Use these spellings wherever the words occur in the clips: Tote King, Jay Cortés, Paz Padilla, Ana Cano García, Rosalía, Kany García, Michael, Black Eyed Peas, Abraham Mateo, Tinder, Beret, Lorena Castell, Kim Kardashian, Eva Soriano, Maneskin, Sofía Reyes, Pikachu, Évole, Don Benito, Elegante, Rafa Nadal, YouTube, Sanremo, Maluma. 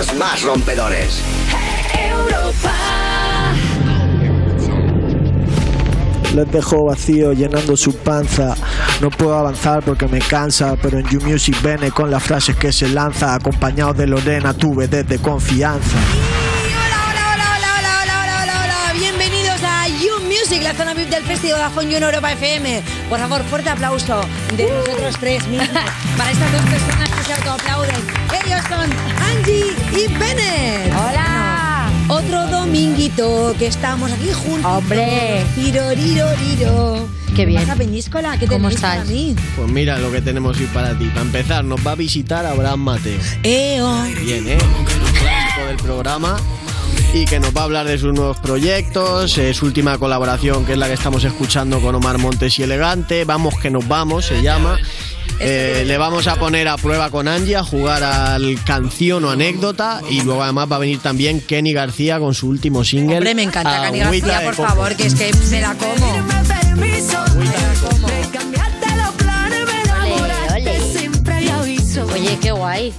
temas más rompedores. Les dejo vacío llenando su panza. No puedo avanzar porque me cansa, pero en You Music viene con las frases que se lanza. Acompañado de Lorena tuve desde confianza. La zona VIP del Festival Vodafone You en Europa FM. Por favor, fuerte aplauso de nosotros tres mismos para estas dos personas que se autoaplauden. Ellos son Angie y Bennett. ¡Hola! No. Otro dominguito que estamos aquí juntos. ¡Hombre! Tiroriroriro. ¡Qué bien! ¿Pasa, Peñíscola? ¿Qué tenemos para mí? Pues mira lo que tenemos hoy para ti. Para empezar, nos va a visitar Abraham Mateo. Bien, del programa. Y que nos va a hablar de sus nuevos proyectos, su última colaboración, que es la que estamos escuchando con Omar Montes y Elegante. Vamos que nos vamos, se llama. Le vamos a poner a prueba con Angie, a jugar al canción o anécdota. Y luego además va a venir también Kany García con su último single. Hombre, me encanta Kany García, por favor, que es que me la como. Oye, qué guay.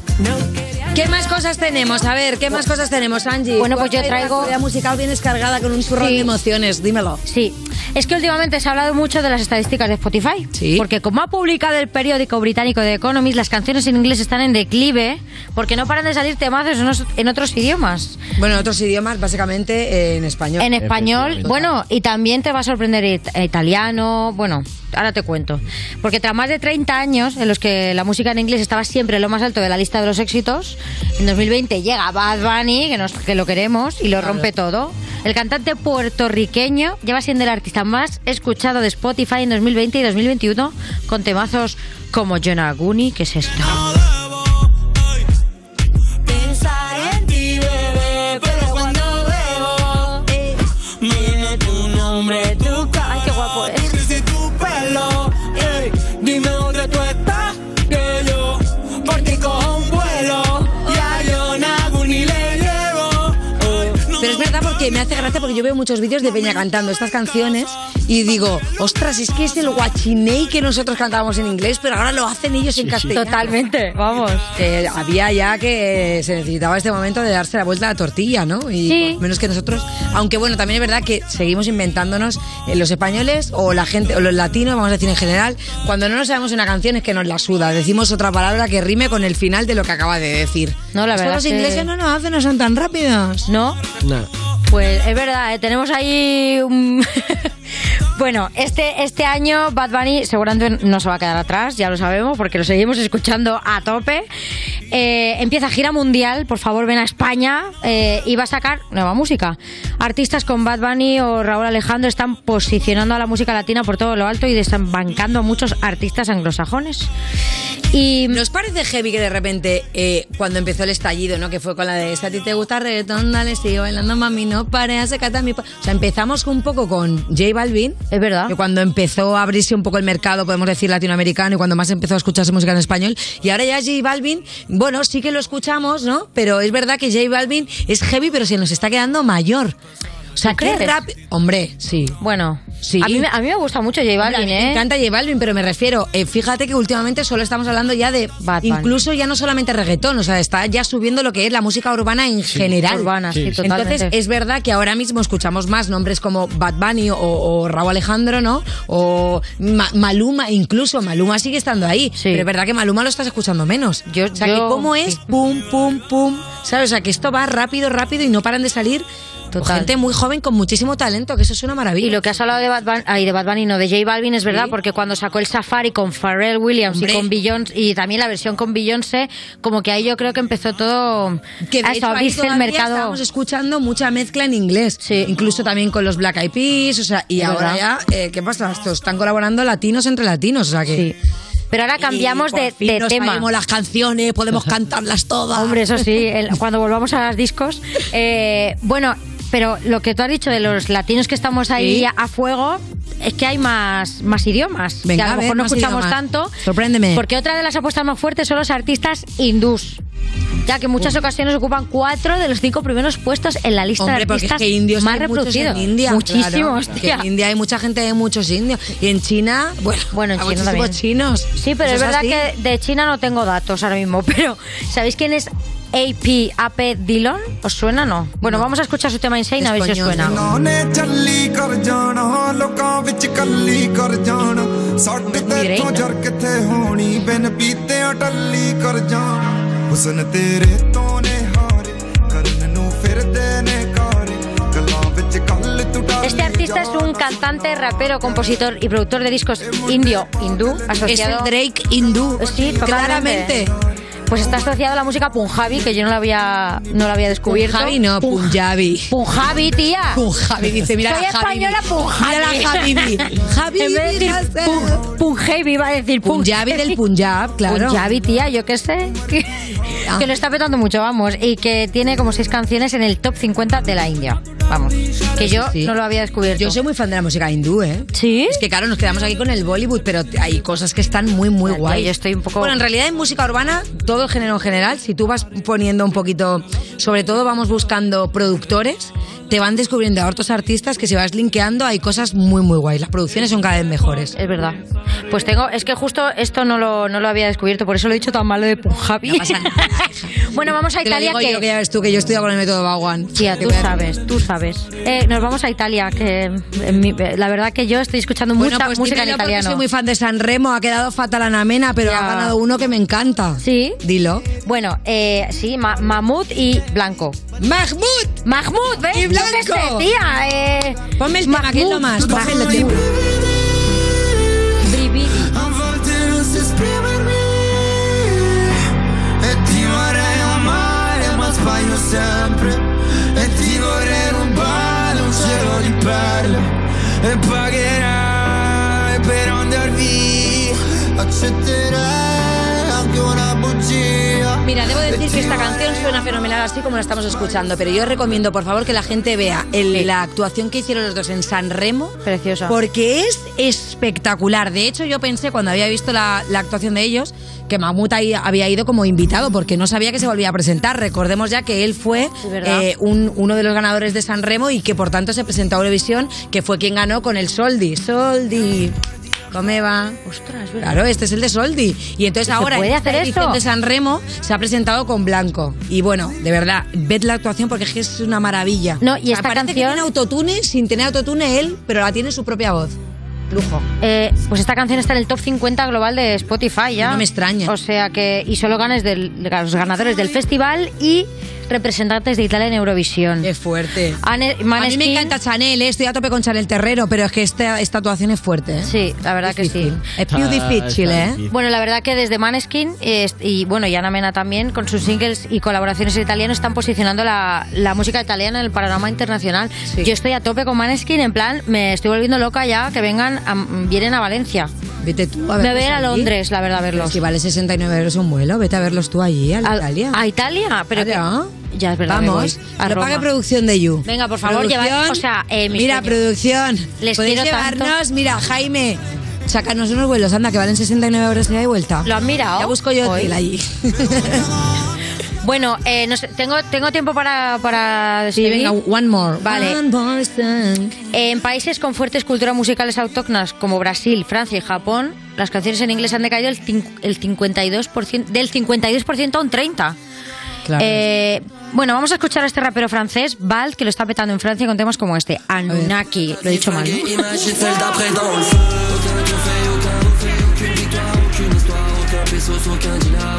¿Qué más cosas tenemos? A ver, ¿qué más cosas tenemos, Angie? Bueno, pues yo traigo... La musical bien cargada con un zurrón de emociones, dímelo. Sí, es que últimamente se ha hablado mucho de las estadísticas de Spotify. Sí. Porque como ha publicado el periódico británico The Economist, las canciones en inglés están en declive porque no paran de salir temazos en otros idiomas. Bueno, en otros idiomas, básicamente en español. En español, bueno, y también te va a sorprender italiano, bueno... Ahora te cuento. Porque tras más de 30 años en los que la música en inglés estaba siempre en lo más alto de la lista de los éxitos, en 2020 llega Bad Bunny, que lo queremos, y lo rompe todo. El cantante puertorriqueño lleva siendo el artista más escuchado de Spotify en 2020 y 2021 con temazos como Yonaguni, que es esto. Me hace gracia porque yo veo muchos vídeos de peña cantando estas canciones y digo, ostras, es que es el guachiney que nosotros cantábamos en inglés, pero ahora lo hacen ellos en castellano. Sí. Totalmente, vamos. Había ya que se necesitaba este momento de darse la vuelta a la tortilla, ¿no? Y sí. Menos que nosotros, aunque bueno, también es verdad que seguimos inventándonos los españoles o la gente, o los latinos, vamos a decir en general, cuando no nos sabemos una canción es que nos la suda, decimos otra palabra que rime con el final de lo que acaba de decir. No, la verdad. Los ingleses no nos hacen, no son tan rápidos. No, no. Pues es verdad, tenemos ahí un... Bueno, este año Bad Bunny seguramente no se va a quedar atrás, ya lo sabemos, porque lo seguimos escuchando a tope. Empieza gira mundial, por favor ven a España, y va a sacar nueva música. Artistas con Bad Bunny o Raúl Alejandro están posicionando a la música latina por todo lo alto y están bancando a muchos artistas anglosajones. Y ¿nos parece heavy que de repente, cuando empezó el estallido, ¿no? Que fue con la de esta, ¿a ti te gusta reggaetón? Dale, sigue bailando, mami, no pares, secata mi... O sea, empezamos un poco con J Balvin. Es verdad. Que cuando empezó a abrirse un poco el mercado, podemos decir, latinoamericano, y cuando más empezó a escucharse música en español. Y ahora ya J Balvin, bueno, sí que lo escuchamos, ¿no? Pero es verdad que J Balvin es heavy, pero se nos está quedando mayor. O sea, qué rap... Hombre, sí. Bueno, sí. A mí me gusta mucho J Balvin, ¿eh? Me encanta J Balvin, pero me refiero... fíjate que últimamente solo estamos hablando ya de... Bad incluso Bunny. Ya no solamente reggaetón, o sea, está ya subiendo lo que es la música urbana en general. Urbana, sí, totalmente. Entonces, es verdad que ahora mismo escuchamos más nombres como Bad Bunny o Raúl Alejandro, ¿no? O Maluma, incluso Maluma sigue estando ahí. Sí. Pero es verdad que Maluma lo estás escuchando menos. Que cómo es... Sí. Pum, pum, pum. ¿Sabes? O sea, que esto va rápido, rápido y no paran de salir... Total. Gente muy joven con muchísimo talento, que eso es una maravilla. Y lo que has hablado de Bad Bunny, no, de J Balvin, es verdad, ¿sí? Porque cuando sacó el Safari con Pharrell Williams, hombre, y con Beyoncé, y también la versión con Beyoncé, como que ahí yo creo que empezó todo, que de hecho, ahí el mercado. Estábamos escuchando mucha mezcla en inglés, sí. Incluso también con los Black Eyed Peas, o sea, y ahora ya, ¿qué pasa? Estos están colaborando latinos entre latinos, o sea que... Sí. Pero ahora cambiamos de nos tema. Sabemos las canciones, podemos cantarlas todas. Hombre, eso sí, cuando volvamos a los discos. Bueno... Pero lo que tú has dicho de los latinos que estamos ahí, ¿sí? A fuego, es que hay más idiomas. Venga, que a lo mejor no escuchamos idiomas. Tanto. Sorpréndeme. Porque otra de las apuestas más fuertes son los artistas hindús, ya que en muchas ocasiones ocupan 4 de los 5 primeros puestos en la lista, hombre, de artistas, es que indios más reproducidos. Muchísimos, claro, en India hay mucha gente, hay muchos indios. Y en China, bueno en China también. Chinos. Sí, pero es verdad que de China no tengo datos ahora mismo. Pero ¿sabéis quién es A.P. Dylan. ¿Os suena, no? Bueno, vamos a escuchar su tema Insane, a ver si os suena. Este artista es un cantante, rapero, compositor y productor de discos indio, hindú, asociado... Es Drake hindú, sí, claramente. Pues está asociado a la música Punjabi, que yo no la había descubierto. Punjabi no, Punjabi. Punjabi, tía. Punjabi, dice, mira, soy española Punjabi. Mira la Javibi. Javi, en vez de decir Punjabi, iba a decir Punjabi del Punjab, claro. Punjabi, tía, yo qué sé. Que lo está petando mucho, vamos. Y que tiene como 6 canciones en el top 50 de la India. Vamos, que yo no lo había descubierto. Yo soy muy fan de la música hindú, ¿eh? Sí. Es que claro, nos quedamos aquí con el Bollywood, pero hay cosas que están muy, muy guay. Yo estoy un poco... Bueno, en realidad en música urbana, todo el género en general, si tú vas poniendo un poquito... Sobre todo vamos buscando productores, te van descubriendo a otros artistas que si vas linkeando hay cosas muy, muy guays. Las producciones son cada vez mejores. Es verdad. Pues tengo... Es que justo esto no lo había descubierto, por eso lo he dicho tan malo de Punjabi. No pasa nada. Bueno, vamos a Italia. Te lo digo yo, que ya ves tú, que yo estudio con el método Bhagwan. Tía, tú sabes, tú sabes. Nos vamos a Italia, que la verdad que yo estoy escuchando mucha música en italiano. Soy muy fan de Sanremo, ha quedado fatal Ana Mena, pero ha ganado uno que me encanta. ¿Sí? Dilo. Bueno, sí, Mahmood y Blanco. ¡Mahmood! ¿Ves? ¡Y Blanco! ¿Qué es, tía? Ponme el tema, que es lo más. Bájalo, tío. Brividi. Sbaglio sempre e ti vorrei rubare un cielo di perle e pagherai per andar via, accetterai anche una bugia. Mira, debo decir que esta canción suena fenomenal así como la estamos escuchando, pero yo recomiendo por favor que la gente vea la actuación que hicieron los dos en Sanremo. Preciosa. Porque es espectacular. De hecho, yo pensé cuando había visto la actuación de ellos que Mahmood había ido como invitado porque no sabía que se volvía a presentar. Recordemos ya que él fue uno de los ganadores de Sanremo y que por tanto se presentó a Eurovisión, que fue quien ganó con el Soldi. Soldi, ¿cómo va? Ostras, ¿verdad? Claro, este es el de Soldi. Y entonces ahora en esta edición de Sanremo se ha presentado con Blanco. Y bueno, de verdad, ved la actuación porque es una maravilla. No, y esta canción... que tiene autotune, sin tener autotune él, pero la tiene su propia voz. Lujo. Pues esta canción está en el top 50 global de Spotify ya. No me extraña. O sea que... Y solo ganas de los ganadores del festival y representantes de Italia en Eurovisión. Qué fuerte. A mí me encanta Chanel, estoy a tope con Chanel Terrero, pero es que esta actuación es fuerte. Sí, la verdad difícil. Que sí. Es muy difícil, ¿eh? Bueno, la verdad que desde Maneskin y bueno, y Ana Mena también, con sus singles y colaboraciones en italiano, están posicionando la música italiana en el panorama internacional. Sí. Yo estoy a tope con Maneskin, en plan, me estoy volviendo loca ya, que vienen a Valencia. Vete tú a verlos. Me voy a ir a Londres, la verdad, a verlos. Si vale 69 euros un vuelo, vete a verlos tú allí, a Italia. ¿A Italia? Pero ya es verdad. Vamos, no pague producción de You. Venga, por favor, llevad. O sea, mira, sueños. Producción. Les podéis llevarnos, tanto. Mira, Jaime, sácanos unos vuelos, anda, que valen 69 euros de vuelta. Lo han mirado. Ya busco yo hotel allí. Bueno, no sé, tengo tiempo para... Sí, venga, one more. Vale. One more. En países con fuertes culturas musicales autóctonas como Brasil, Francia y Japón, las canciones en inglés han decaído el 52%, del 52% a un 30%. Claro. Bueno, vamos a escuchar a este rapero francés, Balt, que lo está petando en Francia con temas como este, Anunnaki. Lo he dicho mal, ¿no?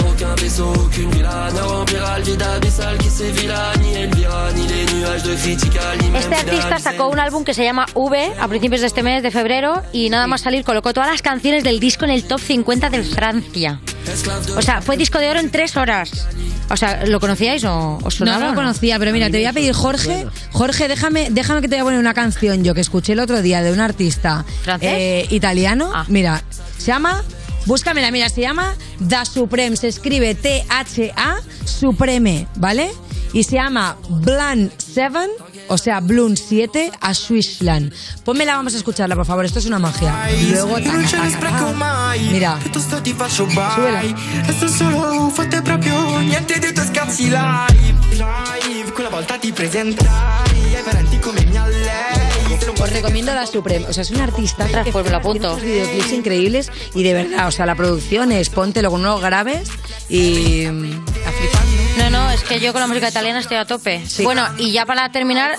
Aucun vaisseau, aucune villa, n'a rempira le vide abyssal qui sévit là, ni Elvira, ni les nuages de critical, ni même... Este artista sacó un álbum que se llama V a principios de este mes de febrero y nada más salir colocó todas las canciones del disco en el top 50 de Francia. O sea, fue disco de oro en 3 horas. O sea, ¿lo conocíais o os sonaba? No lo conocía, pero mira, te voy a pedir, Jorge, déjame que te voy a poner una canción yo que escuché el otro día de un artista italiano. Mira, se llama... Búscamela, mira, se llama Da Supreme, se escribe T-H-A Supreme, ¿vale? Y se llama Blunt 7, o sea, Blunt 7 a Switzerland. Pónmela, vamos a escucharla, por favor, esto es una magia. Luego, mira, súbela. Os recomiendo la Supreme, o sea, es un artista tras pueblo, lo apunto. Unos videoclips increíbles y de verdad, o sea, la producción es póntelo con unos graves y a flipar. No, es que yo con la música italiana estoy a tope. Sí. Bueno, y ya para terminar,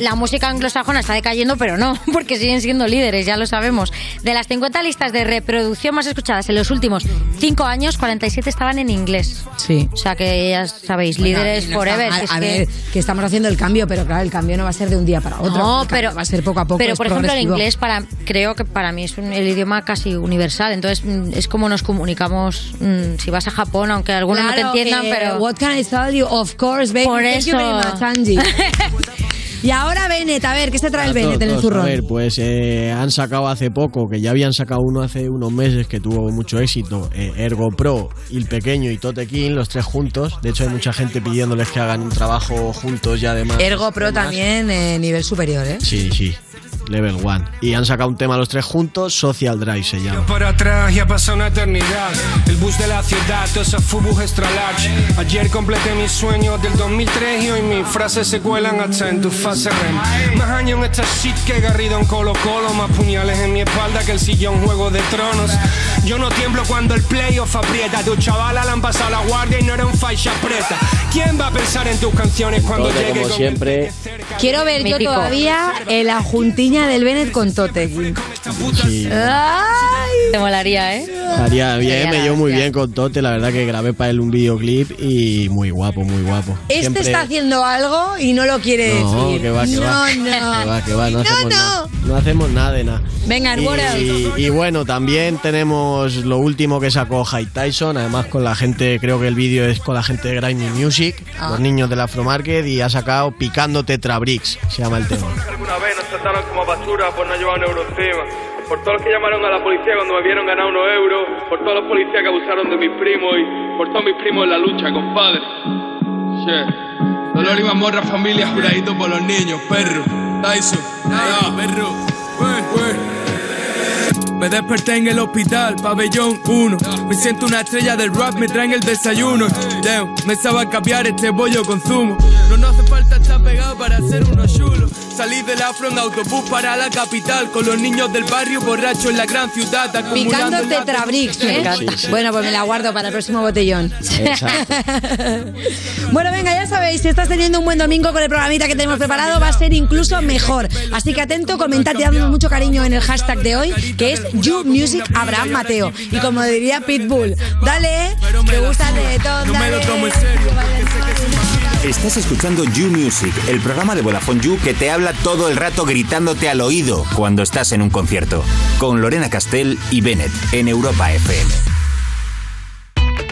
la música anglosajona está decayendo, pero no, porque siguen siendo líderes, ya lo sabemos. De las 50 listas de reproducción más escuchadas en los últimos 5 años, 47 estaban en inglés. Sí. O sea que ya sabéis, bueno, líderes no forever. A ver, que estamos haciendo el cambio, pero claro, el cambio no va a ser de un día para otro. No, pero va a ser poco a poco. Pero por ejemplo, el inglés creo que para mí es el idioma casi universal, entonces es como nos comunicamos. Si vas a Japón, aunque algunos no te entiendan, pero... What can I tell you? Of course, baby. Por eso. Thank you very much, Angie. Y ahora Bennett, a ver, ¿qué se trae el Bennett en el zurrón? A ver, pues han sacado hace poco, que ya habían sacado uno hace unos meses que tuvo mucho éxito, Ergo Pro, Il Pequeño y Tote King, los tres juntos. De hecho hay mucha gente pidiéndoles que hagan un trabajo juntos y además... Ergo Pro también, nivel superior, ¿eh? Sí, sí. Level 1. Y han sacado un tema los tres juntos, Social Drive se llama. Por atrás ya pasó una eternidad. El bus de la ciudad, esa Fubus extra large. Ayer completé mis sueños del 2003 y hoy mis frases se cuelan hasta en tu fase REM. Más años en esta shit que Garrido en Colo Colo. Más puñales en mi espalda que el sillón Juego de Tronos. Yo no tiemblo cuando el playoff aprieta. Tu chavala la han pasado la guardia y no era un faixa preta. ¿Quién va a pensar en tus canciones cuando Tote, llegue? Como siempre. Quiero ver yo todavía la juntiña del Bennett con Tote King. Sí. Te molaría, ¿eh? Estaría bien, me llevo muy bien con Tote. La verdad que grabé para él un videoclip y muy guapo, muy guapo. Este siempre... está haciendo algo y no lo quiere decir. No hacemos nada de nada. Venga, y bueno, también tenemos lo último que sacó Jay Tyson, además con la gente, creo que el vídeo es con la gente de Grime Music, los niños del Afromarket, y ha sacado Picando Tetrabricks, se llama el tema. Alguna vez nos trataron como basura por no llevar un euro encima, por todos los que llamaron a la policía cuando me vieron ganar unos euros, por todos los policías que abusaron de mis primos y por todos mis primos en la lucha, compadre. Dolor y mamorra, familia, juradito por los niños, perro, Tyson, perro, Me desperté en el hospital, pabellón 1. Me siento una estrella del rap, me traen el desayuno. Damn, me sabe a caviar este bollo con zumo. No hace falta estar pegado para ser unos chulos. Salí del afro en autobús para la capital, con los niños del barrio borrachos en la gran ciudad. Picando Tetrabricks, ¿eh? Sí, sí. Bueno, pues me la guardo para el próximo botellón. Exacto. Bueno, venga, ya sabéis, si estás teniendo un buen domingo con el programita que tenemos preparado, va a ser incluso mejor. Así que atento, comentad y dadnos mucho cariño en el hashtag de hoy, que es You Music Abraham Mateo. Y como diría Pitbull, dale, te gusta de todo, dale. Estás escuchando You Music, el programa de Vodafone You que te habla todo el rato gritándote al oído cuando estás en un concierto. Con Lorena Castell y Bennett en Europa FM.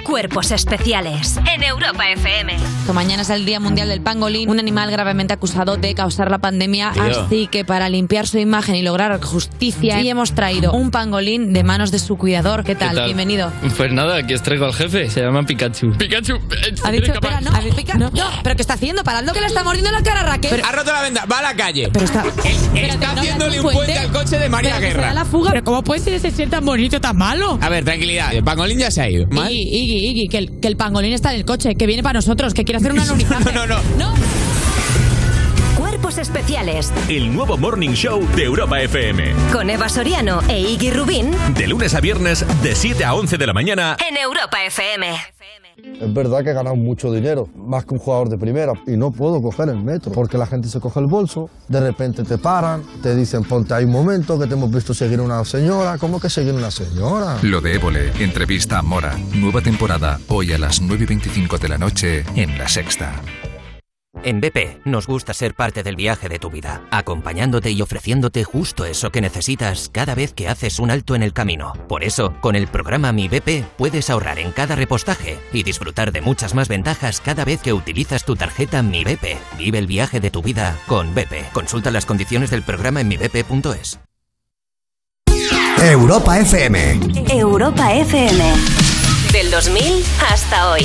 Cuerpos especiales en Europa FM. Mañana es el Día Mundial del Pangolín, un animal gravemente acusado de causar la pandemia. Así que para limpiar su imagen y lograr justicia, y hemos traído un pangolín de manos de su cuidador. ¿Qué tal? Bienvenido. Pues nada, aquí os traigo al jefe. Se llama Pikachu. Pikachu. ¿Ha dicho? Espera, no. No. ¿Pero qué está haciendo? Parando, que le está mordiendo la cara a Raquel. Pero ha roto la venda. Va a la calle. Pero está... Está haciéndole un puente al coche de María Guerra. Se da la fuga. Pero ¿cómo puede ser ese ser tan bonito, tan malo? A ver, tranquilidad. El pangolín ya se ha ido. ¿Mal? Iggy, que el pangolín está en el coche, que viene para nosotros, que quiere hacer una anonizaje. No. Cuerpos especiales. El nuevo Morning Show de Europa FM. Con Eva Soriano e Iggy Rubín. De lunes a viernes, de 7 a 11 de la mañana. En Europa FM. Es verdad que he ganado mucho dinero, más que un jugador de primera, y no puedo coger el metro porque la gente se coge el bolso, de repente te paran, te dicen ponte ahí un momento que te hemos visto seguir una señora. ¿Cómo que seguir una señora? Lo de Évole, entrevista a Mora, nueva temporada, hoy a las 9:25 de la noche en La Sexta. En BP nos gusta ser parte del viaje de tu vida, acompañándote y ofreciéndote justo eso que necesitas cada vez que haces un alto en el camino. Por eso, con el programa Mi BP puedes ahorrar en cada repostaje y disfrutar de muchas más ventajas cada vez que utilizas tu tarjeta Mi BP. Vive el viaje de tu vida con BP. Consulta las condiciones del programa en mibp.es. Europa FM. Europa FM. Del 2000 hasta hoy.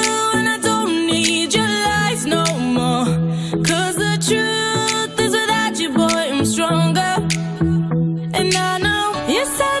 and I don't need your lies no more, 'cause the truth is without you, boy, I'm stronger. And I know you said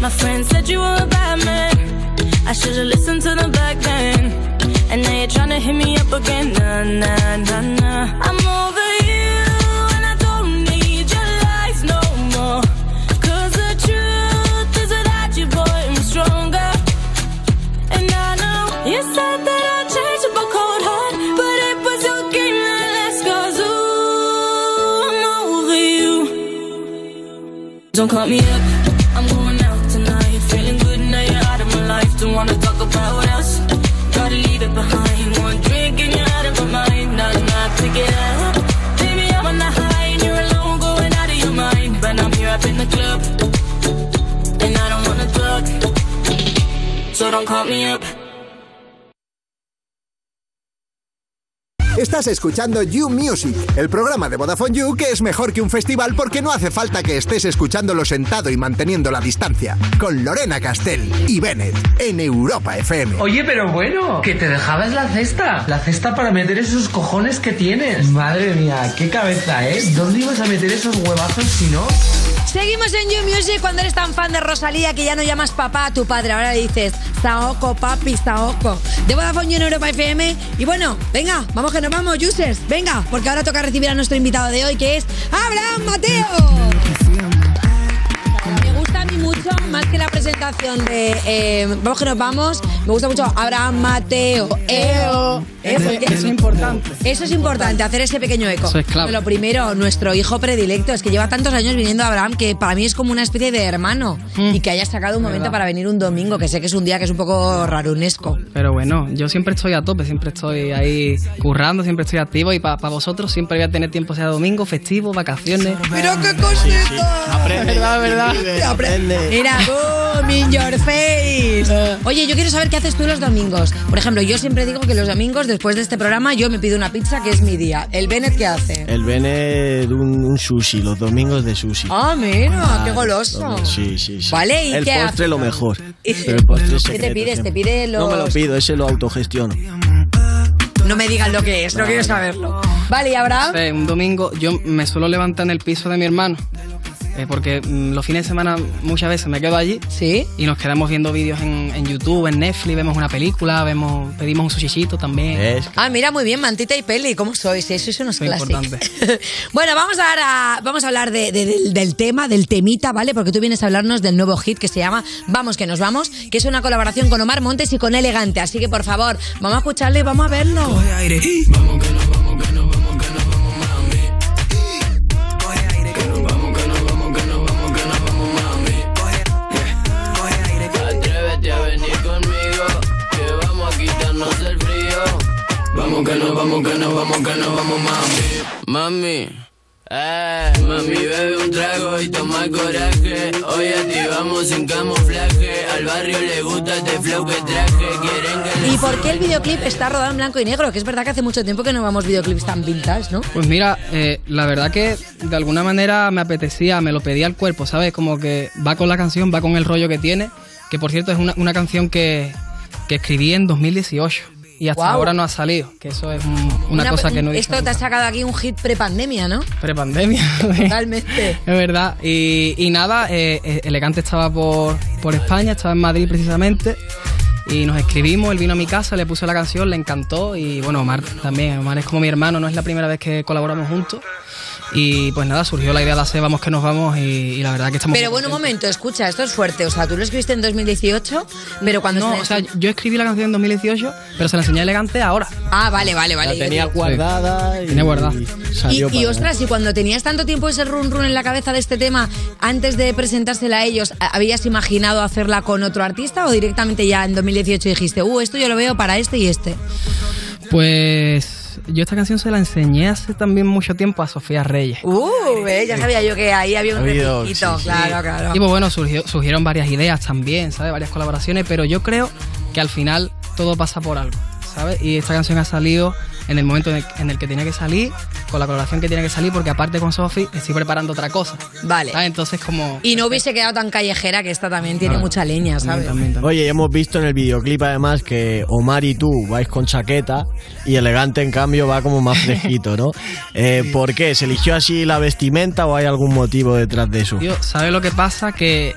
My friend said you were a bad man, I should've listened to them back then, and now you're tryna hit me up again. Nah, nah, nah, nah, I'm over you, and I don't need your lies no more. Cause the truth is without you, boy, I'm stronger. And I know you said that I changed up a cold heart, but it was your game that last. Cause ooh, I'm over you. Don't call me up, I'm going out tonight. Feeling good now you're out of my life. Don't wanna talk about us, gotta leave it behind. One drink and you're out of my mind. Not to get out. Baby, I'm on the high and you're alone, going out of your mind. But I'm here up in the club and I don't wanna talk, so don't call me up. Estás escuchando You Music, el programa de Vodafone You que es mejor que un festival porque no hace falta que estés escuchándolo sentado y manteniendo la distancia. Con Lorena Castell y Bennett en Europa FM. Oye, pero bueno, que te dejabas la cesta para meter esos cojones que tienes. Madre mía, qué cabeza, ¿eh? ¿Dónde ibas a meter esos huevazos si no...? Seguimos en You Music cuando eres tan fan de Rosalía que ya no llamas papá a tu padre. Ahora le dices Saoko, papi, Saoko. De Vodafone You en Europa FM. Y bueno, venga, vamos que nos vamos, users. Venga, porque ahora toca recibir a nuestro invitado de hoy que es Abraham Mateo. Me gusta a mí mucho, más que la presentación de vamos que nos vamos, me gusta mucho Abraham Mateo. Eso es importante, hacer ese pequeño eco. Eso es clave. Lo primero, nuestro hijo predilecto, es que lleva tantos años viniendo a Abraham que para mí es como una especie de hermano. Y que haya sacado un momento para venir un domingo, que sé que es un día que es un poco rarunesco. Pero bueno, yo siempre estoy a tope, siempre estoy ahí currando, siempre estoy activo y para vosotros siempre voy a tener tiempo, sea domingo, festivo, vacaciones. ¡Pero qué cosita! ¿Verdad? Mira, boom, in your face. Oye, yo quiero saber qué haces tú los domingos. Por ejemplo, yo siempre digo que los domingos, después de este programa, yo me pido una pizza, que es mi día. ¿El Bennett qué hace? El Bennett un sushi, los domingos de sushi. Ah, mira, qué goloso. Sí. Vale, ¿y el qué postre hace? Lo mejor. Pero el postre es secreto. ¿Qué te pides? ¿Te pide los...? No me lo pido, ese lo autogestiono. No me digas lo que es, no quiero saberlo. Vale, ¿y Abraham? Un domingo, yo me suelo levantar en el piso de mi hermano. Porque los fines de semana muchas veces me quedo allí. ¿Sí? Y nos quedamos viendo vídeos en YouTube, en Netflix, vemos una película, pedimos un sushichito también. Ah, mira, muy bien, mantita y peli, ¿cómo sois? Eso es unos clásicos. Bueno, vamos a hablar del tema, del temita, ¿vale? Porque tú vienes a hablarnos del nuevo hit que se llama Vamos que nos vamos, que es una colaboración con Omar Montes y con Elegante. Así que, por favor, vamos a escucharlo y vamos a verlo. Coge aire. Vamos que nos vamos, que nos vamos. Vamos que no, vamos que no, vamos que no, vamos, mami. Mami, bebe un trago y toma coraje. Hoy activamos sin camuflaje. Al barrio le gusta este flow que traje. Quieren que ¿Y por qué el videoclip está rodado en blanco y negro? Que es verdad que hace mucho tiempo que no vamos videoclips tan vintage, ¿no? Pues mira, la verdad que de alguna manera me apetecía, me lo pedía el cuerpo, ¿sabes? Como que va con la canción, va con el rollo que tiene. Que por cierto es una canción que escribí en 2018. Y hasta ahora no ha salido, que eso es una cosa que no he dicho. Esto te ha sacado aquí un hit prepandemia, ¿no? Prepandemia. Totalmente. Es verdad. Y nada, Elegante estaba por España, estaba en Madrid precisamente. Y nos escribimos, él vino a mi casa, le puse la canción, le encantó. Y bueno, Omar también. Omar es como mi hermano, no es la primera vez que colaboramos juntos. Y pues nada, surgió la idea de hacer Vamos que nos vamos y la verdad que estamos... Pero bueno, un momento, escucha, esto es fuerte. O sea, tú lo escribiste en 2018, pero cuando... No, yo escribí la canción en 2018, pero se la enseñé a Elegante ahora. Ah, vale. La tenía guardada. Sí. Y ostras, y cuando tenías tanto tiempo ese run run en la cabeza de este tema, antes de presentársela a ellos, ¿habías imaginado hacerla con otro artista o directamente ya en 2018 dijiste, esto yo lo veo para este y este? Pues... yo esta canción se la enseñé hace también mucho tiempo a Sofía Reyes. Ya sabía yo que ahí había un repiquito, claro. Y pues bueno, surgieron varias ideas también, ¿sabes? Varias colaboraciones, pero yo creo que al final todo pasa por algo, ¿sabes? Y esta canción ha salido en el momento en el que tenía que salir, con la colaboración que tiene que salir, porque aparte con Sofi estoy preparando otra cosa. Vale. ¿Sabes? Entonces como... Y no hubiese quedado tan callejera, que esta también tiene mucha leña, ¿sabes? También. Oye, hemos visto en el videoclip además que Omar y tú vais con chaqueta y Elegante, en cambio, va como más fresquito, ¿no? ¿Por qué? ¿Se eligió así la vestimenta o hay algún motivo detrás de eso? Tío, ¿sabes lo que pasa? Que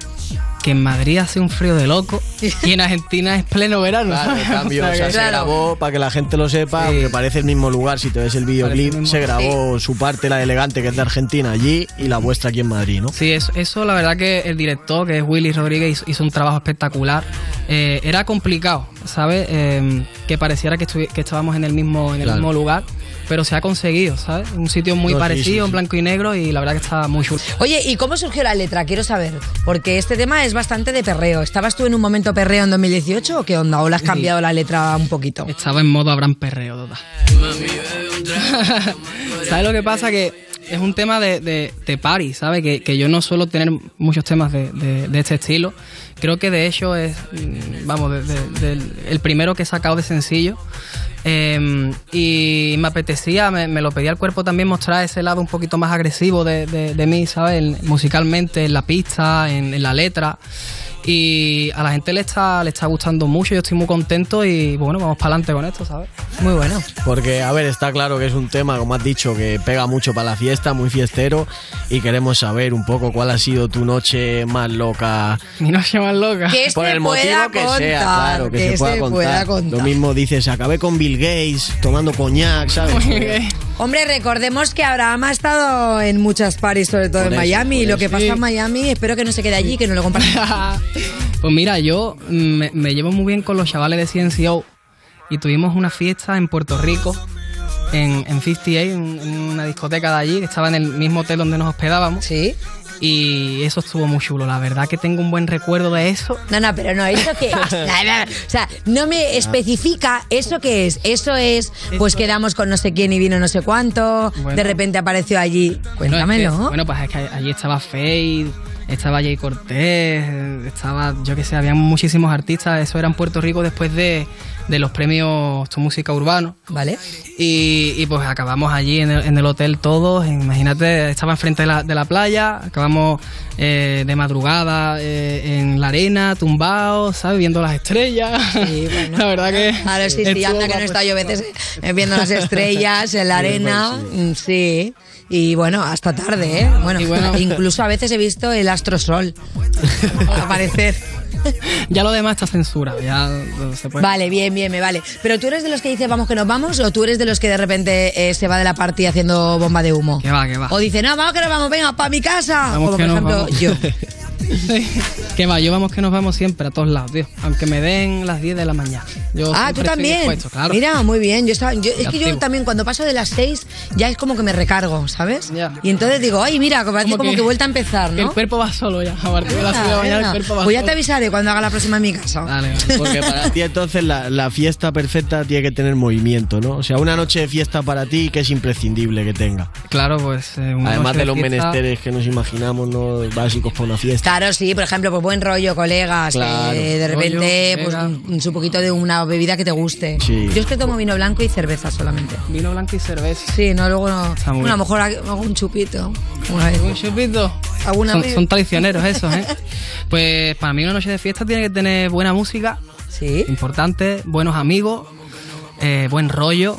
en Madrid hace un frío de loco y en Argentina es pleno verano. Claro, en cambio, se grabó, para que la gente lo sepa, porque parece el mismo lugar, si te ves el videoclip, se grabó su parte, la de Elegante, que es de Argentina, allí, y la vuestra aquí en Madrid, ¿no? Sí, eso la verdad que el director, que es Willy Rodríguez, hizo un trabajo espectacular. Era complicado, ¿sabes? Que pareciera que estábamos en el mismo lugar, pero se ha conseguido, ¿sabes? Un sitio muy parecido, en blanco y negro, y la verdad que está muy chulo. Oye, ¿y cómo surgió la letra? Quiero saber, porque este tema es bastante de perreo. ¿Estabas tú en un momento perreo en 2018 o qué onda? ¿O le has cambiado la letra un poquito? Estaba en modo Abraham perreo, total. ¿Sabes lo que pasa? Que es un tema de party, ¿sabes? Que yo no suelo tener muchos temas de este estilo. Creo que de hecho es, vamos, el primero que he sacado de sencillo. Y me apetecía, me lo pedía el cuerpo también, mostrar ese lado un poquito más agresivo de mí, ¿sabes? Musicalmente, en la pista, en la letra. Y a la gente le está gustando mucho, yo estoy muy contento y bueno, vamos para adelante con esto, ¿sabes? Muy bueno. Porque, a ver, está claro que es un tema, como has dicho, que pega mucho para la fiesta, muy fiestero, y queremos saber un poco cuál ha sido tu noche más loca. Mi noche más loca. Que por el motivo que sea, claro, que se pueda contar. Lo mismo dices, acabé con Bill Gates tomando coñac, ¿sabes? Hombre, recordemos que Abraham ha estado en muchas parties, sobre todo en Miami, y lo que pasa en Miami, espero que no se quede allí, que no lo compartas. Pues mira, yo me llevo muy bien con los chavales de CNCO y tuvimos una fiesta en Puerto Rico, en 58, en una discoteca de allí, que estaba en el mismo hotel donde nos hospedábamos. Sí. Y eso estuvo muy chulo, la verdad que tengo un buen recuerdo de eso. No, pero no, eso que... O sea, no me especifica eso que es. Eso es, pues quedamos con no sé quién y vino no sé cuánto, bueno, de repente apareció allí. Cuéntamelo. Es que, bueno, pues es que allí estaba Faye, estaba Jay Cortés, estaba, yo qué sé, había muchísimos artistas. Eso era en Puerto Rico después de los premios Tu Música Urbano. Vale. Y pues acabamos allí en el hotel todos. Imagínate, estaba enfrente de la playa, acabamos de madrugada en la arena, tumbados, ¿sabes? Viendo las estrellas. Sí, bueno. La verdad que... Claro, sí, anda que no he estado yo veces viendo las estrellas en la arena. Sí. Y bueno, hasta tarde, ¿eh? Bueno, incluso a veces he visto el astrosol aparecer. Ya lo demás está censurado, ya se puede. Vale, bien, me vale. ¿Pero tú eres de los que dice vamos que nos vamos o tú eres de los que de repente se va de la partida haciendo bomba de humo? Que va. O dice, no, vamos que nos vamos, venga, para mi casa. Vamos. Como por ejemplo yo. Que va, yo vamos que nos vamos siempre a todos lados, tío. Aunque me den las 10 de la mañana. Tú también. Claro. Mira, muy bien. Yo también cuando paso de las 6 ya es como que me recargo, ¿sabes? Yeah. Y entonces digo, ay, mira, como que vuelta a empezar, ¿no? El cuerpo va solo ya. A partir de las 6 de la mañana el cuerpo va solo. Pues ya te avisaré cuando haga la próxima en mi casa. Dale, porque para ti entonces la fiesta perfecta tiene que tener movimiento, ¿no? O sea, una noche de fiesta para ti que es imprescindible que tenga. Claro, pues. Además de los menesteres que nos imaginamos, ¿no? Básicos para una fiesta. Claro, sí, por ejemplo, pues buen rollo, colegas, claro, de repente rollo, pues un poquito de una bebida que te guste. Sí. Yo es que tomo vino blanco y cerveza solamente. Vino blanco y cerveza. Sí, no, luego no. Bueno, a lo mejor hago un chupito. ¿Un chupito? Son traicioneros esos, ¿eh? Pues para mí una noche de fiesta tiene que tener buena música, sí, importante, buenos amigos, buen rollo.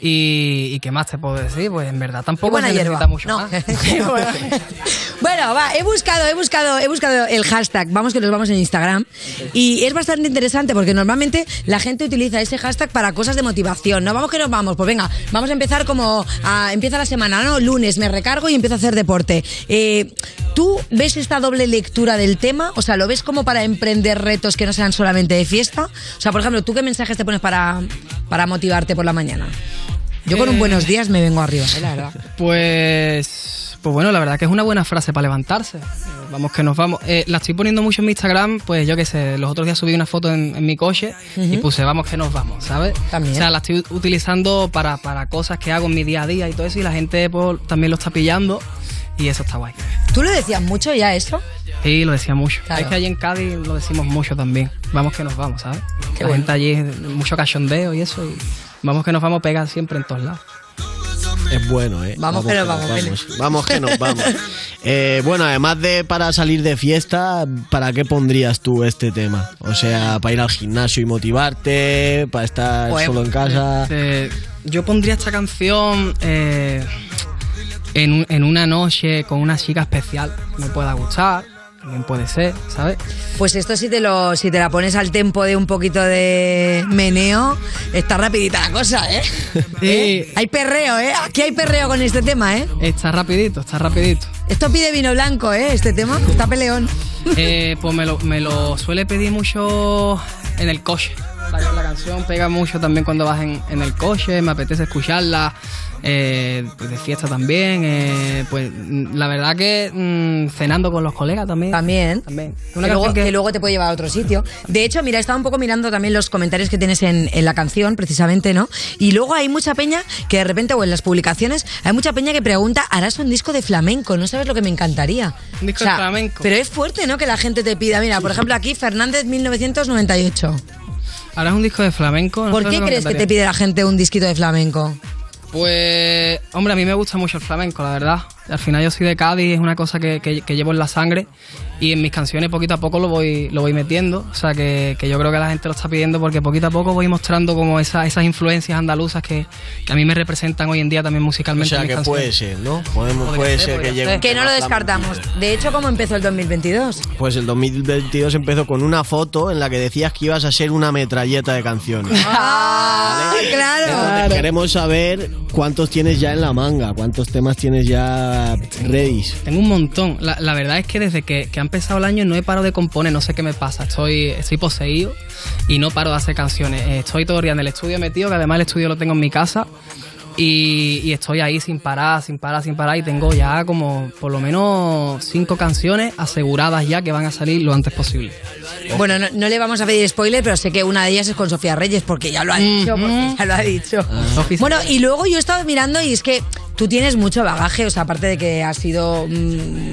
¿Y qué más te puedo decir? Pues en verdad tampoco se necesita mucho más. Bueno, va, he buscado el hashtag, vamos que nos vamos en Instagram, y es bastante interesante porque normalmente la gente utiliza ese hashtag para cosas de motivación, ¿no? Vamos que nos vamos, pues venga, vamos a empezar empieza la semana, ¿no? Lunes, me recargo y empiezo a hacer deporte. ¿Tú ves esta doble lectura del tema? O sea, ¿lo ves como para emprender retos que no sean solamente de fiesta? O sea, por ejemplo, ¿tú qué mensajes te pones para motivarte por la mañana? Yo con un buenos días me vengo arriba, la verdad. Pues bueno, la verdad que es una buena frase para levantarse. Vamos que nos vamos. La estoy poniendo mucho en mi Instagram, pues yo qué sé, los otros días subí una foto en mi coche y puse vamos que nos vamos, ¿sabes? También. O sea, la estoy utilizando para cosas que hago en mi día a día y todo eso, y la gente pues, también lo está pillando y eso está guay. ¿Tú lo decías mucho ya eso? Sí, lo decía mucho. Claro. Es que allí en Cádiz lo decimos mucho también. Vamos que nos vamos, ¿sabes? Qué la bueno. Gente allí, mucho cachondeo y eso, y vamos que nos vamos pega siempre en todos lados. Es bueno, ¿eh? Vamos que nos vamos. Bueno, además de para salir de fiesta, ¿para qué pondrías tú este tema? O sea, para ir al gimnasio y motivarte, para estar pues, solo en casa. Yo pondría esta canción en una noche con una chica especial. Me pueda gustar, también puede ser, ¿sabes? Pues esto si te la pones al tempo de un poquito de meneo, está rapidita la cosa, ¿eh? Sí. Hay perreo, ¿eh? Aquí hay perreo con este tema, ¿eh? Está rapidito. Esto pide vino blanco, ¿eh? Este tema está peleón. Pues me lo suele pedir mucho en el coche. La canción pega mucho también cuando vas en el coche, me apetece escucharla, pues de fiesta también, pues la verdad que cenando con los colegas también. Que luego te puede llevar a otro sitio. De hecho, mira, estaba un poco mirando también los comentarios que tienes en la canción, precisamente, ¿no? Y luego hay mucha peña que de repente, o en las publicaciones, hay mucha peña que pregunta, ¿harás un disco de flamenco? No sabes lo que me encantaría. Un disco de flamenco. Pero es fuerte, ¿no? Que la gente te pida, mira, por ejemplo aquí, Fernández 1998. ¿Harás un disco de flamenco? No. ¿Por qué crees que te pide la gente un disquito de flamenco? Pues, hombre, a mí me gusta mucho el flamenco, la verdad. Al final yo soy de Cádiz, es una cosa que llevo en la sangre y en mis canciones poquito a poco lo voy metiendo. O sea, que yo creo que la gente lo está pidiendo porque poquito a poco voy mostrando como esas influencias andaluzas que a mí me representan hoy en día también musicalmente. O sea, que puede ser, ¿no? Puede ser que llegue. Que no lo descartamos. De hecho, ¿cómo empezó el 2022? Pues el 2022 empezó con una foto en la que decías que ibas a ser una metralleta de canciones. ¡Ah! ¿Vale? Claro. Queremos saber cuántos tienes ya en la manga, cuántos temas tienes ya ready. Tengo un montón. La verdad es que desde que han empezado el año no he parado de componer, no sé qué me pasa, estoy poseído y no paro de hacer canciones, estoy todo el día en el estudio metido, que además el estudio lo tengo en mi casa y estoy ahí sin parar y tengo ya como por lo menos 5 canciones aseguradas ya que van a salir lo antes posible. Bueno, no le vamos a pedir spoiler, pero sé que una de ellas es con Sofía Reyes porque ya lo ha dicho. Bueno, y luego yo he estado mirando y es que tú tienes mucho bagaje, o sea, aparte de que has sido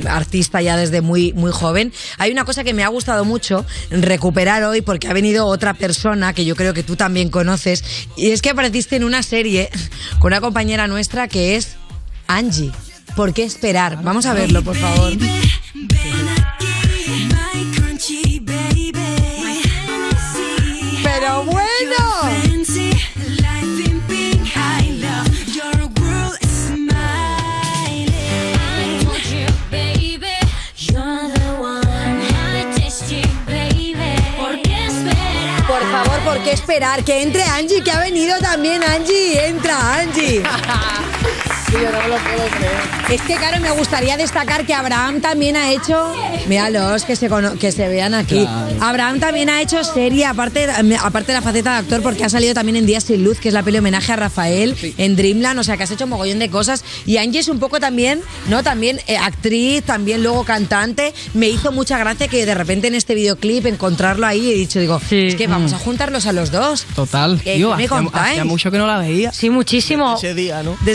artista ya desde muy, muy joven, hay una cosa que me ha gustado mucho recuperar hoy porque ha venido otra persona que yo creo que tú también conoces y es que apareciste en una serie con una compañera nuestra que es Angie. ¿Por qué esperar? Vamos a verlo, por favor. ¡Pero bueno! ¿Por qué esperar? Que entre Angie, que ha venido también Angie. Entra Angie. Sí, yo no me lo puedo creer. Es que, claro, me gustaría destacar que Abraham también ha hecho... Míralos, que se vean aquí. Claro. Abraham también ha hecho serie, aparte de la faceta de actor, porque ha salido también en Días sin Luz, que es la peli homenaje a Rafael, sí. En Dreamland, o sea, que has hecho un mogollón de cosas. Y Angie es un poco también, ¿no? También actriz, también luego cantante. Me hizo mucha gracia que de repente en este videoclip encontrarlo ahí, digo, sí. Es que vamos a juntarlos a los dos. Total. Yo hacía mucho que no la veía. Sí, muchísimo. Desde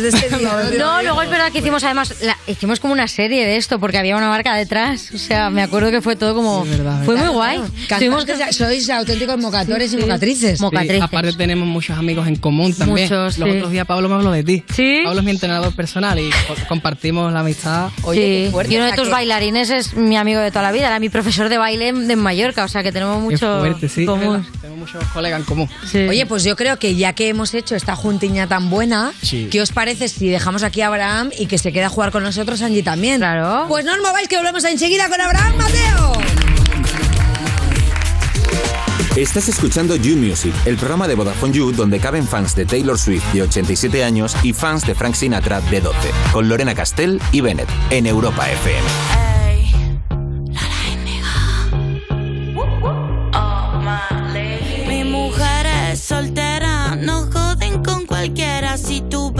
ese día, ¿no? No, luego es verdad que hicimos además, hicimos como una serie de esto, porque había una marca detrás, o sea, me acuerdo que fue todo como... Sí, verdad, fue muy guay. Claro. Sois auténticos mocatores, sí, y mocatrices. Sí, mocatrices. Aparte tenemos muchos amigos en común también. Muchos, los otros días Pablo me habló de ti. ¿Sí? Pablo es mi entrenador personal y compartimos la amistad. Oye, qué fuerte. Y uno de tus bailarines es mi amigo de toda la vida, era mi profesor de baile en Mallorca, o sea que tenemos mucho común. Tenemos muchos colegas en común. Sí. Oye, pues yo creo que ya que hemos hecho esta juntiña tan buena, sí. ¿Qué os parece si dejamos aquí a Abraham y que se queda a jugar con nosotros Angie también? Claro. Pues no os mováis, que volvemos enseguida con Abraham Mateo. Estás escuchando You Music, el programa de Vodafone You donde caben fans de Taylor Swift de 87 años y fans de Frank Sinatra de 12, con Lorena Castell y Bennett en Europa FM. Si tú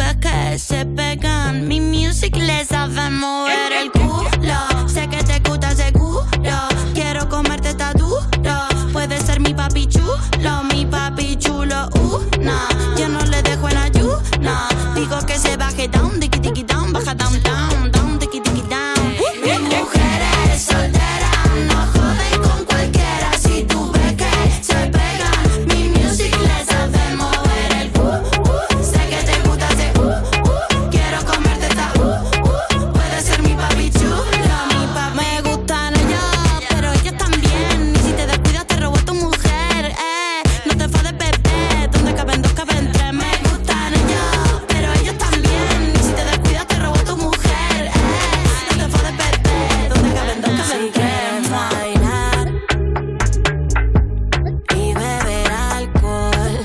hace mover el culo. Sé que te gusta seguro. Quiero comerte está duro. Puedes ser mi papi chulo, no. Yo no le dejo en ayuno. Digo que se baje down, tiki tiki down, baja down, down, down, tiki tiki down. Mi mujer es soltera, no joden con cualquiera. Si tú ves que se pega, mi music les hace mover el Sé que te gusta ese quiero comerte esta puedes ser mi papi chulo. Mi papá me gustan ellos, pero ellos también. Y si te descuidas te robo a tu mujer, No te fades, bebé, donde caben dos, caben tres. Me gustan ellos, pero ellos también. Y si te descuidas te robo a tu mujer, No te fades, bebé, donde caben dos, caben tres. Bailar y beber alcohol.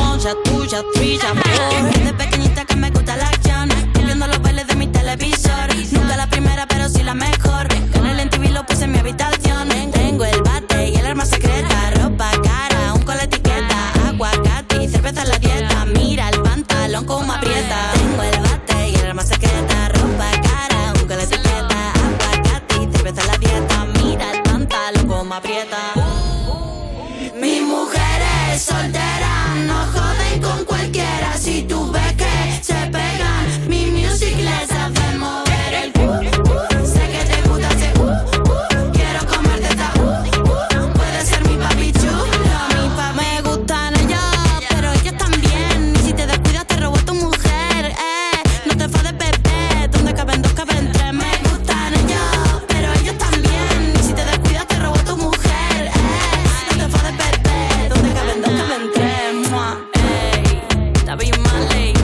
Oncha, tuya, trilla, por. Desde pequeñita que me gusta la acción, viendo los bailes de mi televisor. Nunca la primera, pero sí la mejor. Con el MTV lo puse en mi habitación. Tengo el bate y el arma secreta. Ropa cara, un con la etiqueta. Aguacate y cerveza en la dieta. Mira el pantalón como aprieta. Tengo el bate y el arma secreta. Ropa cara, un con la etiqueta. Aguacate y cerveza en la dieta. Mira el pantalón como aprieta. Mi mujer es soltera, no joden con cualquiera. Si tú ves que se pegan, mi music les hace mover el Sé que te gusta ese quiero comerte esta puedes ser mi papi chulo. Mi papá me gustan ellos, pero ellos también. Y si te descuidas te robo a tu mujer, No te fades, bebé, donde caben dos, caben tres. Me gustan ellos, pero ellos también. Y si te descuidas te robo a tu mujer, No te fades, bebé, donde caben dos, caben tres. Mua, ey, that be my lady.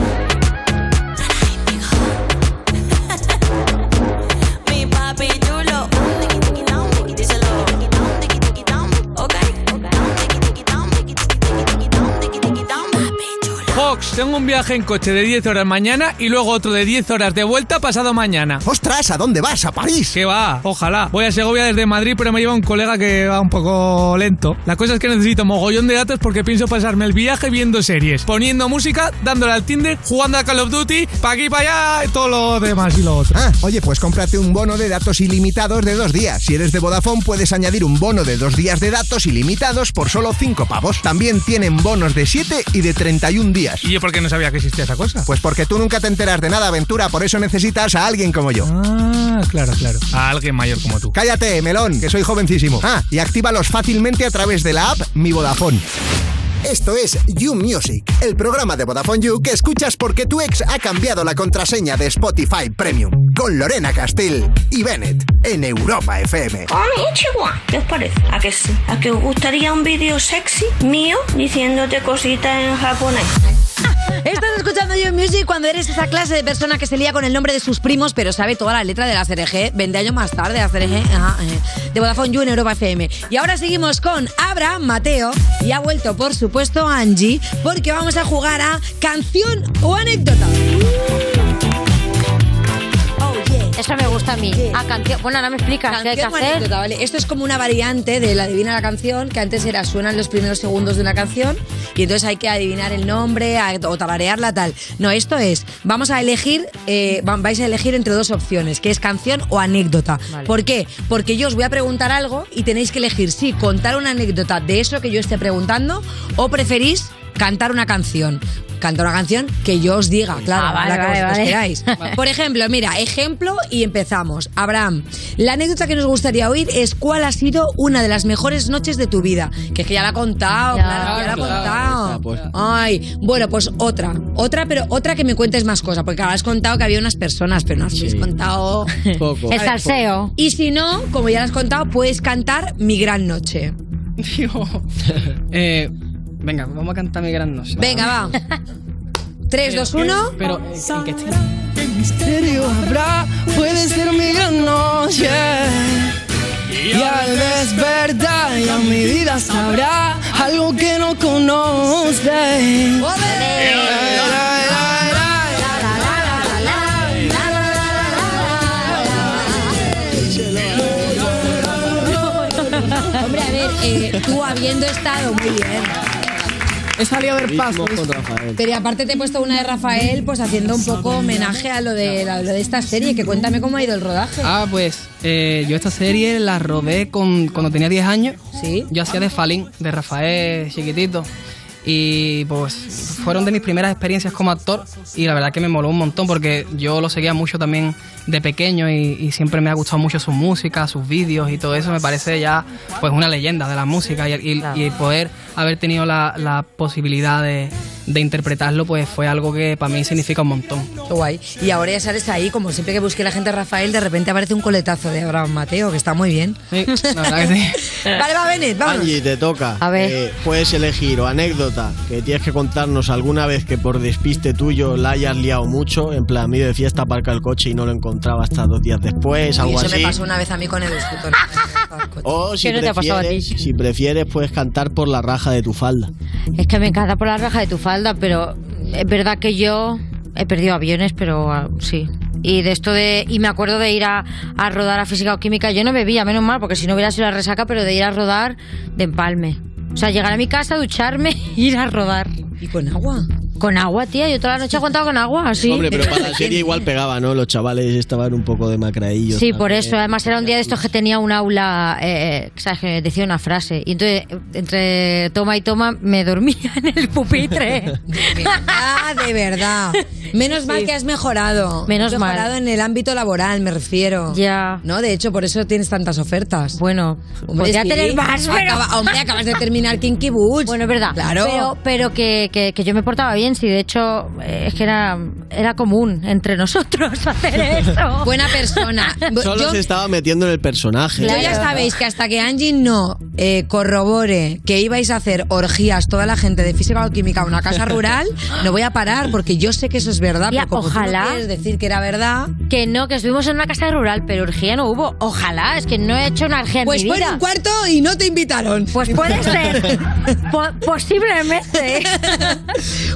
Mi papi chulo, tiki tiki down, tiki díselo, tiki tiki down, okay, down, tiki tiki down, papi chulo. Fox, tengo un viaje en coche de 10 horas mañana y luego otro de 10 horas de vuelta pasado mañana. Ostras, ¿a dónde vas? ¿A París? Que va, ojalá. Voy a Segovia desde Madrid, pero me lleva un colega que va un poco lento. La cosa es que necesito mogollón de datos porque pienso pasarme el viaje viendo series, poniendo música, dándole al Tinder, jugando a Call of Duty, pa' aquí, pa' allá, y todo lo demás y lo otro. Ah, oye, pues cómprate un bono de datos ilimitados de 2 días. Si eres de Vodafone, puedes añadir un bono de 2 días de datos ilimitados por solo 5 pavos. También tienen bonos de 7 y de 31 días. ¿Y yo por qué no sabía que existía esa cosa? Pues porque tú nunca te enteras de nada, Aventura, por eso necesitas a alguien como yo. Ah, claro, claro. A alguien mayor como tú. Cállate, melón, que soy jovencísimo. Ah, y actívalos fácilmente a través de la app Mi Vodafone. Esto es You Music, el programa de Vodafone You que escuchas porque tu ex ha cambiado la contraseña de Spotify Premium, con Lorena Castil y Bennett en Europa FM. Konnichiwa. ¿Qué os parece? ¿A que sí? ¿A que os gustaría un vídeo sexy mío diciéndote cositas en japonés? Estás escuchando You Music cuando eres esa clase de persona que se lía con el nombre de sus primos, pero sabe toda la letra de la CRG, 20 años más tarde, la CRG de Vodafone You en Europa FM. Y ahora seguimos con Abraham Mateo y ha vuelto, por supuesto, Angie, porque vamos a jugar a Canción o Anécdota. Eso me gusta a mí. A canción. Bueno, ahora me explicas qué hay que hacer. Anécdota, ¿vale? Esto es como una variante de la adivina la canción, que antes era suenan los primeros segundos de una canción y entonces hay que adivinar el nombre o tabarearla, tal. No, esto es, vamos a elegir, vais a elegir entre dos opciones, que es canción o anécdota. Vale. ¿Por qué? Porque yo os voy a preguntar algo y tenéis que elegir si contar una anécdota de eso que yo esté preguntando o preferís cantar una canción. Cantar una canción que yo os diga, claro, vale, la que vosotros queráis. Vale. Por ejemplo, mira, ejemplo y empezamos. Abraham, la anécdota que nos gustaría oír es ¿cuál ha sido una de las mejores noches de tu vida? Que es que ya la ha contado, ya la ha contado. Ay, bueno, pues otra que me cuentes más cosas, porque claro, has contado que había unas personas, pero no has contado... Poco. El salseo. Y si no, como ya lo has contado, puedes cantar Mi Gran Noche. Dios. Venga, vamos a cantar Mi Gran Noche. Venga, va. 3, 2, 1. Pero, ¿en qué estilo? ¿Qué misterio habrá? Puede ser mi gran noche. Y al despertar y a mi vida sabrá algo que no conoce. Hombre, a ver, tú habiendo estado muy bien. He salido del paso. Pero y aparte te he puesto una de Rafael, pues haciendo un poco homenaje a lo de esta serie. Que cuéntame cómo ha ido el rodaje. Ah, pues yo esta serie la rodé cuando tenía 10 años. Sí. Yo hacía de Falín, de Rafael chiquitito. Y pues fueron de mis primeras experiencias como actor y la verdad que me moló un montón porque yo lo seguía mucho también de pequeño y siempre me ha gustado mucho su música, sus vídeos y todo eso. Me parece ya pues una leyenda de la música y poder haber tenido la posibilidad de interpretarlo pues fue algo que para mí significa un montón. Qué guay. Y ahora ya sales ahí, como siempre que busque la gente a Rafael, de repente aparece un coletazo de Abraham Mateo, que está muy bien. Sí, la verdad que sí. Vale, va a venir, vamos. Angie, te toca. A ver. Puedes elegir o anécdota que tienes que contarnos alguna vez que por despiste tuyo la hayas liado mucho, en plan, me ido de fiesta, aparca el coche y no lo encontraba hasta 2 días después, algo así. Eso me pasó una vez a mí con el scooter. O si prefieres, puedes cantar por la raja de tu falda. Es que me encanta por la raja de tu falda, pero es verdad que yo he perdido aviones, pero sí. Y de esto y me acuerdo de ir a rodar a física o química. Yo no bebía, menos mal, porque si no hubiera sido la resaca, pero de ir a rodar de empalme. O sea, llegar a mi casa, ducharme e ir a rodar. ¿Y con agua? Con agua, tía. Yo toda la noche he aguantado con agua, así. Hombre, pero para la serie igual pegaba, ¿no? Los chavales estaban un poco de macraillos. Sí, también. Por eso. Además, era un día de estos que tenía un aula, ¿sabes? Que decía una frase. Y entonces, entre toma y toma, me dormía en el pupitre. Ah, de verdad. Menos mal que has mejorado. Menos mal. En el ámbito laboral, me refiero. Ya. ¿No? De hecho, por eso tienes tantas ofertas. Bueno, podría tener más, pero... Acabas de terminar Kinky Boots. Bueno, es verdad. Claro. Pero que yo me portaba bien. Sí, de hecho, es que era común entre nosotros hacer eso. Buena persona. Solo se estaba metiendo en el personaje. Claro. Ya sabéis que hasta que Angie no corrobore que ibais a hacer orgías toda la gente de física o química a una casa rural, no voy a parar porque yo sé que eso es verdad. Ya, como ojalá. Tú no quieres decir que era verdad. Que no, que estuvimos en una casa rural, pero orgía no hubo. Ojalá, es que no he hecho una orgía en mi vida. Pues fue en un cuarto y no te invitaron. Pues puede ser. Posiblemente.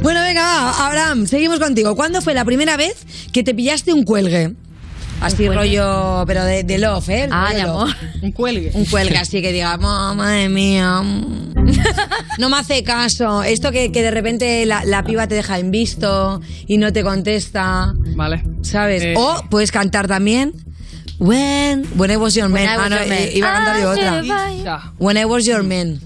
Bueno, venga, va, Abraham, seguimos contigo. ¿Cuándo fue la primera vez que te pillaste un cuelgue? Así rollo, pero de love, ¿eh? Ah, de amor. Un cuelgue. Un cuelgue, así que digamos, madre mía, no me hace caso. Esto que de repente la piba te deja en visto y no te contesta. Vale. ¿Sabes? O puedes cantar también. When I was your man. Ah, no, iba a cantar yo otra. When I was your man.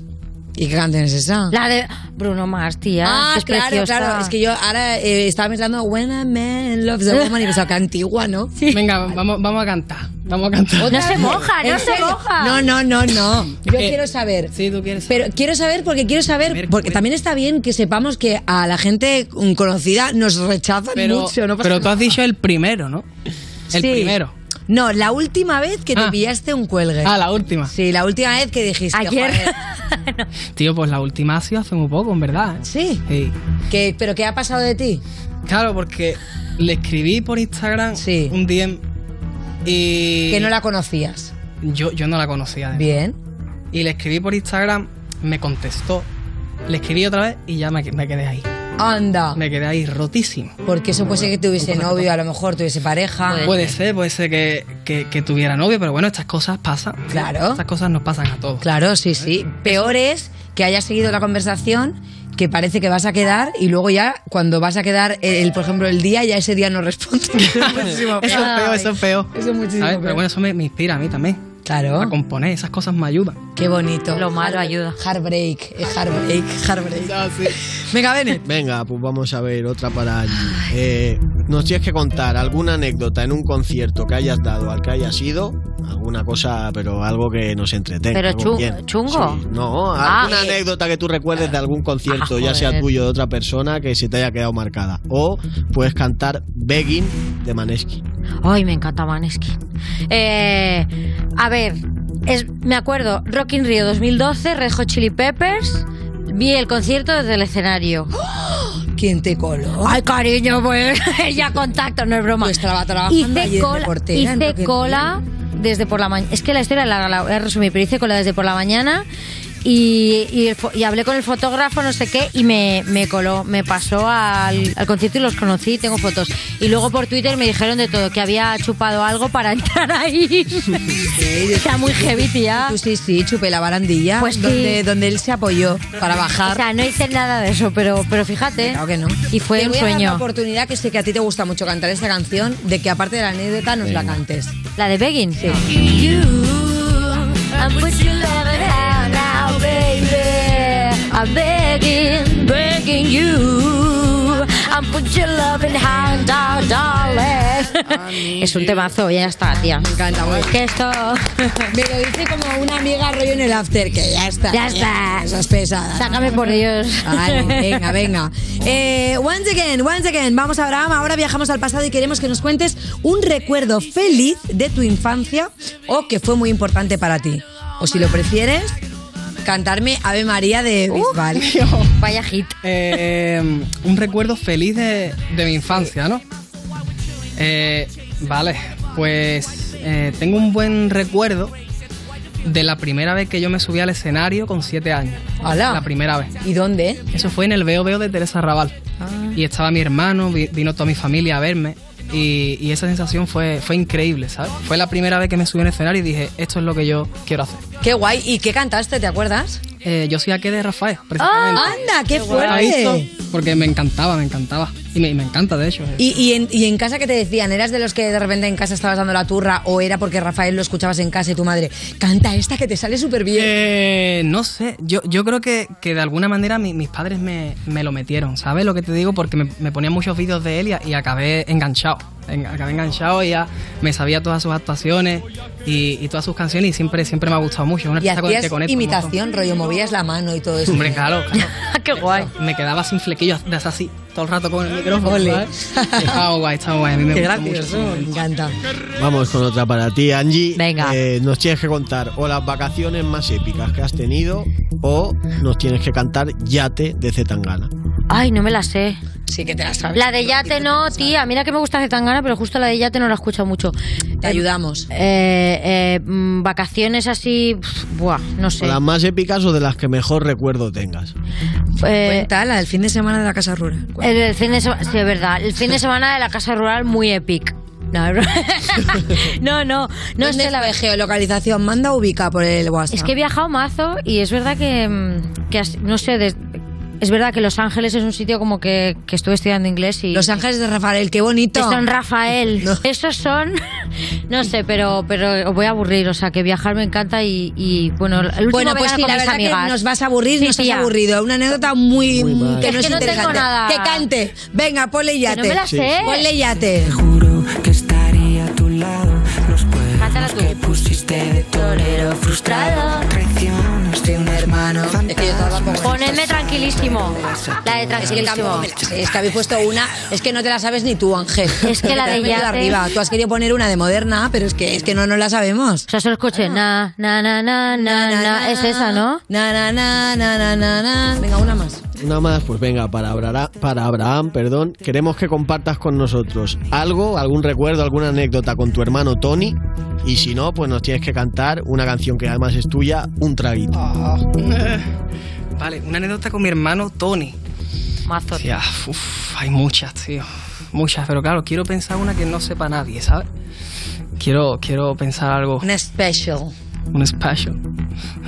¿Y qué canción es esa? La de Bruno Mars, tía. Ah, es claro, preciosa. Claro. Es que yo ahora estaba pensando When a Man Loves a Woman y pensaba que antigua, ¿no? Sí. Venga, vale. Vamos a cantar. Vamos a cantar. No se moja, no se moja. No. Yo quiero saber. Sí, tú quieres saber. Pero quiero saber porque también está bien que sepamos que a la gente conocida nos rechazan mucho. No pasa pero tú has dicho el primero, ¿no? El primero. No, la última vez que te pillaste un cuelgue. Ah, la última. Sí, la última vez que dijiste. Ayer. Joder. No. Tío, pues la última ha sido hace muy poco, en verdad. Sí. ¿Pero qué ha pasado de ti? Claro, porque le escribí por Instagram un DM y... Que no la conocías. Yo no la conocía. Además. Bien. Y le escribí por Instagram, me contestó. Le escribí otra vez y ya me quedé ahí. Anda. Me quedé ahí rotísimo. Porque eso puede ser que tuviese novio, a lo mejor tuviese pareja. Puede ser que tuviera novio, pero bueno, estas cosas pasan. Claro. Estas cosas nos pasan a todos. Claro, sí. Peor es que hayas seguido la conversación, que parece que vas a quedar y luego ya, cuando vas a quedar, por ejemplo, el día, ya ese día no responde. Eso es feo. Eso es muchísimo peor. Pero bueno, eso me inspira a mí también. Claro. A componer, esas cosas me ayudan. Qué bonito. Lo malo ayuda. Heartbreak. No, sí. Venga, Benet. Venga, pues vamos a ver otra para allí. Nos tienes que contar alguna anécdota en un concierto que hayas dado, al que hayas ido, alguna cosa, pero algo que nos entretenga. Pero chungo. Sí, no, alguna anécdota que tú recuerdes de algún concierto, ya sea tuyo o de otra persona, que se te haya quedado marcada. O puedes cantar Begging de Maneskin. Ay, me encanta Maneskin. A ver, me acuerdo, Rock in Rio 2012, Red Hot Chili Peppers. Vi el concierto desde el escenario. ¿Quién te coló? Ay, cariño, pues ya contacto, no es broma. Pues estaba trabajando ayer de portera. Hice cola desde por la mañana. Es que la historia la resumí, pero hice cola desde por la mañana. y hablé con el fotógrafo, no sé qué, y me coló, me pasó al concierto y los conocí, tengo fotos. Y luego por Twitter me dijeron de todo, que había chupado algo para entrar ahí. Está muy heavy, tía. Sí, chupé la barandilla, pues donde él se apoyó para bajar. O sea, no hice nada de eso, pero fíjate. Claro que no. Y fue un sueño. Te voy a dar la oportunidad, que sé que a ti te gusta mucho cantar esta canción, de que aparte de la anécdota nos la cantes. ¿La de Begging? Sí. I'm begging you. I'm put your loving hand out, darling. Es un temazo, ya está, tía. Me encanta, güey. Es que esto. Me lo dice como una amiga rollo en el after, que ya está. Ya está. Esas pesadas. Sácame por Dios. Vale, venga. Once again. Vamos a Abraham. Ahora viajamos al pasado y queremos que nos cuentes un recuerdo feliz de tu infancia o que fue muy importante para ti. O si lo prefieres, cantarme Ave María de Bisbal. Vaya hit. Un recuerdo feliz de mi infancia, ¿no? Vale, pues tengo un buen recuerdo de la primera vez que yo me subí al escenario con 7 años. ¡Hala! La primera vez. ¿Y dónde? Eso fue en el Veo Veo de Teresa Raval. Ah. Y estaba mi hermano, vino toda mi familia a verme. Y esa sensación fue increíble, ¿sabes? Fue la primera vez que me subí en el escenario y dije, esto es lo que yo quiero hacer. ¡Qué guay! ¿Y qué cantaste, te acuerdas? Yo soy aquí de Rafael, precisamente. ¡Ah, anda, qué fuerte! Porque me encantaba. Y me encanta, de hecho. ¿Y en casa qué te decían? ¿Eras de los que de repente en casa estabas dando la turra o era porque Rafael lo escuchabas en casa y tu madre, canta esta que te sale súper bien? No sé, yo creo que de alguna manera mis padres me lo metieron, ¿sabes lo que te digo? Porque me ponían muchos vídeos de él y acabé enganchado. Y ya me sabía todas sus actuaciones y todas sus canciones y siempre me ha gustado mucho. Una artista con el que conecto. Imitación, rollo, movías la mano y todo eso. Hombre, claro. ¡Qué guay! Me quedaba sin flequillos, así, todo el rato con el micrófono. Está guay. A mí me gusta mucho. Me encanta. Vamos con otra para ti, Angie. Venga. Nos tienes que contar o las vacaciones más épicas que has tenido o nos tienes que cantar Yate de Zetangana. Ay, no me la sé. Sí que te la sabes. La de Yate no, tía. Mira que me gusta Zetangana, pero justo la de Yate no la escucho mucho. Te ayudamos. Vacaciones así. Buah, no sé. ¿O las más épicas o de las que mejor recuerdo tengas? Cuéntala, el fin de semana de la Casa Rural. El fin de semana, sí, es verdad. El fin de semana de la Casa Rural, muy épico. No sé la geolocalización, manda ubica por el WhatsApp. Es que he viajado mazo y es verdad que no sé. Es verdad que Los Ángeles es un sitio como que estuve estudiando inglés y... Los Ángeles de Rafael, qué bonito. Que son Rafael. No. Esos son... No sé, pero os voy a aburrir. O sea, que viajar me encanta y bueno... El bueno, pues sí, la verdad amigas. Que nos vas a aburrir, sí, nos has aburrido. Una anécdota muy que no es interesante. Tengo nada. Que cante. Venga, ponle Yate. Que no me la sé. Ponle Yate. Te juro que estaría a tu lado. Los pueblos que pusiste de torero frustrado. Traiciones de un hermano. Ponedme Tranquilísimo. La de Tranquilísimo. Es que habéis puesto una. Es que no te la sabes ni tú, Ángel. Es que la de Yate arriba. Tú has querido poner una de Moderna, pero es que no la sabemos. O sea, se lo escuché. Na, na, na, na, na, na. Es esa, ¿no? Na, na, na, na, na, na. Venga, una más. Una más, pues venga, para Abraham, queremos que compartas con nosotros algo, algún recuerdo, alguna anécdota con tu hermano Tony. Y si no, pues nos tienes que cantar una canción que además es tuya, Un Traguito. Oh. Vale, una anécdota con mi hermano Tony. Mazo. Tía, hay muchas, tío. Muchas, pero claro, quiero pensar una que no sepa nadie, ¿sabes? Quiero pensar algo. Un special.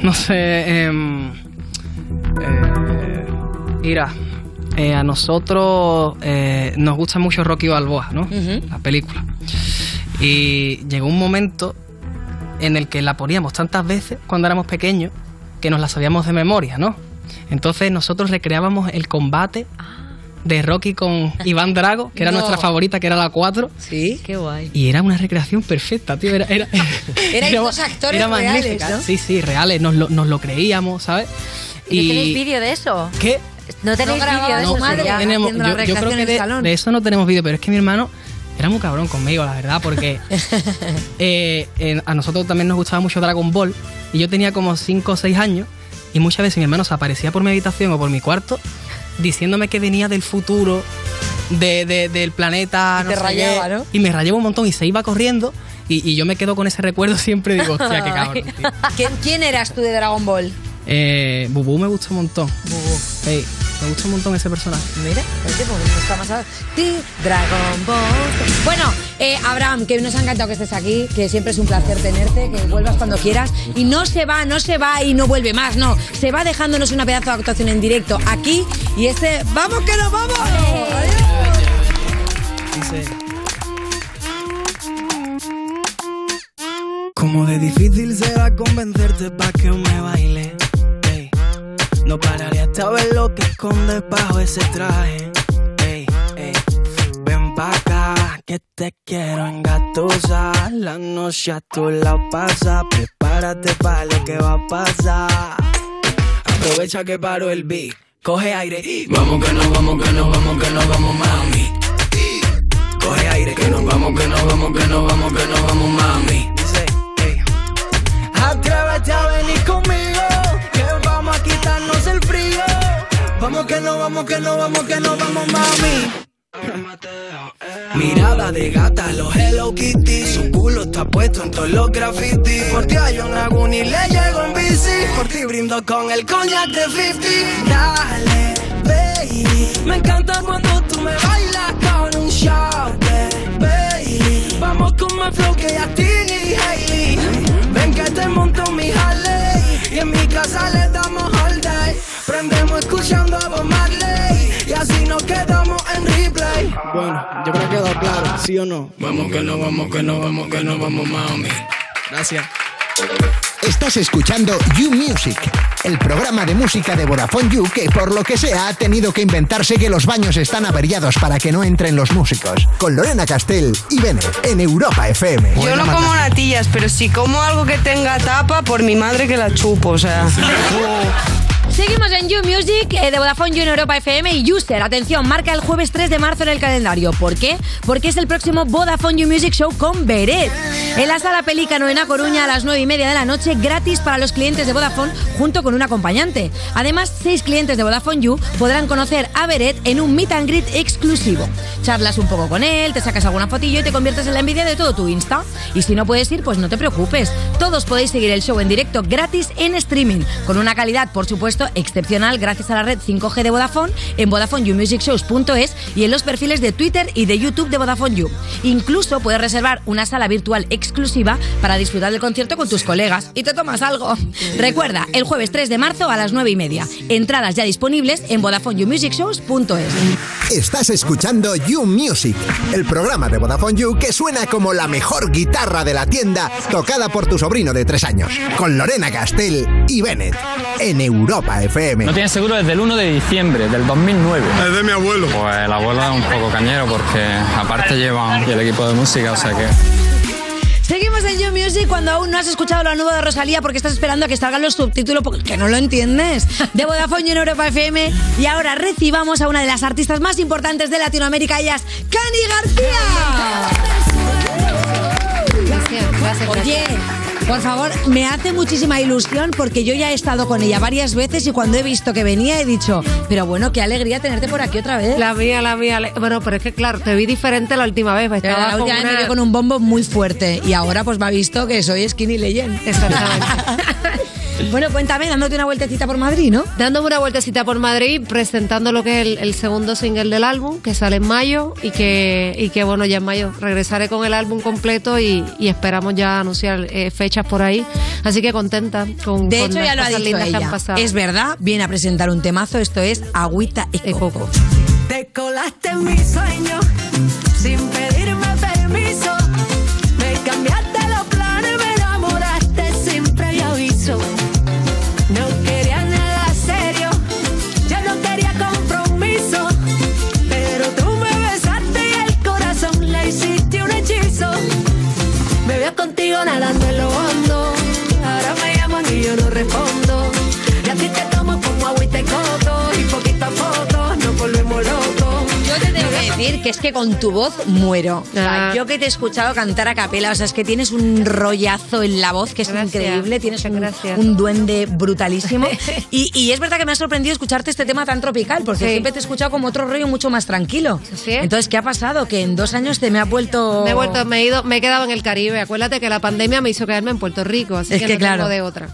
No sé, mira, a nosotros nos gusta mucho Rocky Balboa, ¿no? Uh-huh. La película. Y llegó un momento en el que la poníamos tantas veces cuando éramos pequeños que nos la sabíamos de memoria, ¿no? Entonces nosotros recreábamos el combate de Rocky con Iván Drago, que era nuestra favorita, que era la 4. Sí. Qué guay. Y era una recreación perfecta, tío. Eran dos actores era reales, ¿no? Sí, reales. Nos lo creíamos, ¿sabes? ¿Y tenéis vídeo de eso? ¿Qué? No tenéis vídeo de eso, madre. No tenemos, yo creo que de eso no tenemos vídeo, pero es que mi hermano era muy cabrón conmigo, la verdad, porque a nosotros también nos gustaba mucho Dragon Ball y yo tenía como 5 o 6 años y muchas veces mi hermano se aparecía por mi habitación o por mi cuarto diciéndome que venía del futuro, del planeta... Y no te rayaba, ¿no? Y me rayaba un montón y se iba corriendo y yo me quedo con ese recuerdo siempre, digo, hostia, qué cabrón, tío. ¿Quién eras tú de Dragon Ball? Bubú me gusta un montón. Bubú. Hey, me gusta un montón ese personaje. Mira, este me gusta más a ti, Dragon Ball. Bueno, Abraham, que nos ha encantado que estés aquí, que siempre es un placer tenerte, que vuelvas cuando quieras. Y no se va y no vuelve más, no. Se va dejándonos una pedazo de actuación en directo aquí. Y este, ¡vamos que nos vamos! ¡Adiós! Como de difícil será convencerte pa' que me baile. Hey. No pararé hasta ver lo que escondes bajo ese traje. Hey, hey. Ven pa' acá que te quiero engatusar. La noche a tu lado pasa, prepárate pa' lo que va a pasar. Aprovecha que paro el beat, coge aire. Vamos que nos vamos, que nos vamos, que nos vamos, mami. Coge aire, que nos vamos, que nos vamos, que nos vamos, que nos vamos, mami. Atrévete a venir conmigo, que vamos a quitarnos el frío. Vamos que no, vamos que no, vamos que no, vamos, mami. Mirada de gata, los Hello Kitty. Su culo está puesto en todos los graffiti. Por ti hay un lagoon y le llego en bici. Por ti brindo con el cognac de 50. Dale, baby. Me encanta cuando tú me bailas con un shot, baby. Vamos con más flow que a ti ni Hailey. Ven que te monto mi Harley y en mi casa le damos all day. Prendemos escuchando a Bob Marley y así nos quedamos en replay. Bueno, yo creo que quedó claro, ¿sí o no? Vamos que no, vamos que no, vamos que no, vamos, mami. Gracias. Estás escuchando You Music, el programa de música de Vodafone You que por lo que sea ha tenido que inventarse que los baños están averiados para que no entren los músicos. Con Lorena Castell y Bene en Europa FM. Yo no como natillas, pero si como algo que tenga tapa, por mi madre que la chupo, o sea. Seguimos en You Music de Vodafone You en Europa FM y User, atención, marca el jueves 3 de marzo en el calendario. ¿Por qué? Porque es el próximo Vodafone You Music Show con Beret. En la sala Pelícano en A Coruña a las 9:30 de la noche, gratis para los clientes de Vodafone junto con un acompañante. Además, 6 clientes de Vodafone You podrán conocer a Beret en un meet and greet exclusivo. Charlas un poco con él, te sacas alguna fotillo y te conviertes en la envidia de todo tu Insta. Y si no puedes ir, pues no te preocupes. Todos podéis seguir el show en directo gratis en streaming, con una calidad, por supuesto, excepcional gracias a la red 5G de Vodafone en VodafoneYouMusicShows.es y en los perfiles de Twitter y de YouTube de Vodafone You. Incluso puedes reservar una sala virtual exclusiva para disfrutar del concierto con tus colegas y te tomas algo. Recuerda, el jueves 3 de marzo a las 9:30. Entradas ya disponibles en VodafoneYouMusicShows.es. Estás escuchando You Music, el programa de Vodafone You que suena como la mejor guitarra de la tienda tocada por tu sobrino de 3 años, con Lorena Castell y Bennett en Europa FM. No tiene seguro desde el 1 de diciembre del 2009. Es de mi abuelo. Pues el abuelo es un poco cañero porque aparte lleva el equipo de música, o sea que... Seguimos en You Music cuando aún no has escuchado lo nuevo de Rosalía porque estás esperando a que salgan los subtítulos porque no lo entiendes. De Vodafone You en Europa FM. Y ahora recibamos a una de las artistas más importantes de Latinoamérica, ella es Kany García. Gracias. Oye, por favor, me hace muchísima ilusión porque yo ya he estado con ella varias veces y cuando he visto que venía he dicho, pero bueno, qué alegría tenerte por aquí otra vez. La mía. Bueno, pero es que claro, te vi diferente la última vez. Estaba la última vez me vi con un bombo muy fuerte y ahora pues me ha visto que soy Skinny Legend. Exactamente. Bueno, cuéntame, dándote una vueltecita por Madrid, ¿no? Dándome una vueltecita por Madrid, presentando lo que es el segundo single del álbum, que sale en mayo y que bueno, ya en mayo regresaré con el álbum completo y esperamos ya anunciar fechas por ahí. Así que contenta con de hecho, ya lo ha dicho ella. Es verdad, viene a presentar un temazo, esto es Agüita y Coco. Te colaste en mi sueño, sin pedirme permiso, me cambiaste los planes, me enamoraste sin previo aviso. No quería nada serio, yo no quería compromiso, pero tú me besaste y el corazón le hiciste un hechizo. Me veo contigo nadando en lo hondo, ahora me llaman y yo no respondo. Y así te tomo como agüita y coto, y poquito a poco nos volvemos locos. Yo te tengo que decir que es que con tu voz muero. O sea, yo que te he escuchado cantar a capela, o sea, es que tienes un rollazo en la voz que es gracias, increíble, tienes un duende brutalísimo. Y es verdad que me ha sorprendido escucharte este tema tan tropical, porque siempre te he escuchado como otro rollo mucho más tranquilo. ¿Sí? Entonces, ¿qué ha pasado? Que en 2 años te me ha vuelto... Me he quedado en el Caribe. Acuérdate que la pandemia me hizo quedarme en Puerto Rico, así es que no claro, tengo de otra.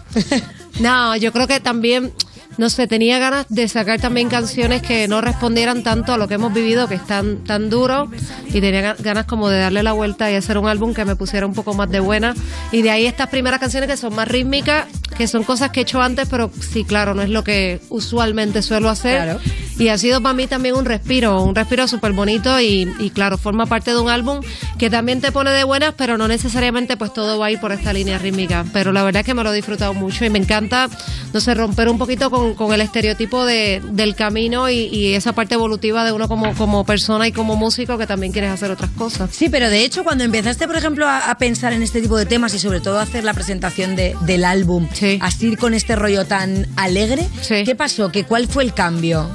No, yo creo que también, no sé, tenía ganas de sacar también canciones que no respondieran tanto a lo que hemos vivido, que es tan duro, y tenía ganas como de darle la vuelta y hacer un álbum que me pusiera un poco más de buena, y de ahí estas primeras canciones que son más rítmicas, que son cosas que he hecho antes, pero sí, claro, no es lo que usualmente suelo hacer, claro. Y ha sido para mí también un respiro súper bonito, y claro, forma parte de un álbum que también te pone de buenas, pero no necesariamente pues todo va a ir por esta línea rítmica, pero la verdad es que me lo he disfrutado mucho y me encanta, no sé, romper un poquito con el estereotipo del camino y esa parte evolutiva de uno como persona y como músico, que también quieres hacer otras cosas. Sí, pero de hecho cuando empezaste, por ejemplo, a pensar en este tipo de temas y sobre todo hacer la presentación del álbum, sí, así con este rollo tan alegre, sí, ¿qué pasó? ¿Cuál fue el cambio?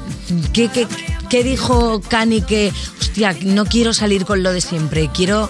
¿Qué dijo Kany que, hostia, no quiero salir con lo de siempre, quiero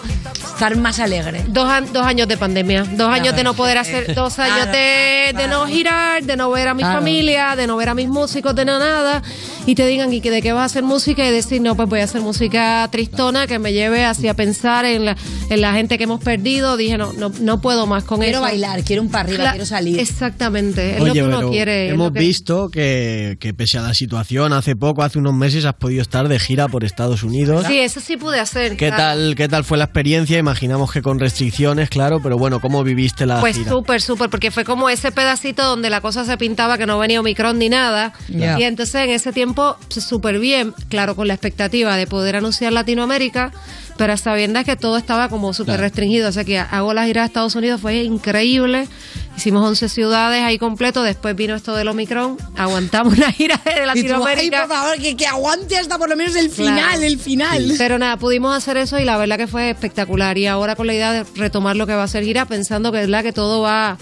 estar más alegre? Dos años de pandemia, dos años de no poder hacer, 2 años de no girar, de no ver a mi familia, de no ver a mis músicos, de no nada, y te digan, ¿y de qué vas a hacer música? Y decir, no, pues voy a hacer música tristona que me lleve hacia pensar en la gente que hemos perdido. Dije, no puedo más con eso. Quiero bailar, quiero un parriba, quiero salir. Exactamente, es lo que uno quiere. Hemos visto que pese a la situación, hace unos meses has podido estar de gira por Estados Unidos. Sí, eso sí pude hacer. ¿Qué tal fue la experiencia? Imaginamos que con restricciones, claro, pero bueno, ¿cómo viviste la gira? Pues súper, porque fue como ese pedacito donde la cosa se pintaba que no venía Omicron ni nada, y entonces en ese tiempo súper bien, claro, con la expectativa de poder anunciar Latinoamérica, pero sabiendo que todo estaba como súper restringido, o sea que hago la gira a Estados Unidos, fue increíble. Hicimos 11 ciudades ahí completo, después vino esto del Omicron, aguantamos una gira de Latinoamérica. Y tú, ay, por favor, que aguante hasta por lo menos el final, el final. Sí. Pero nada, pudimos hacer eso y la verdad que fue espectacular. Y ahora con la idea de retomar lo que va a ser gira, pensando que es la que todo va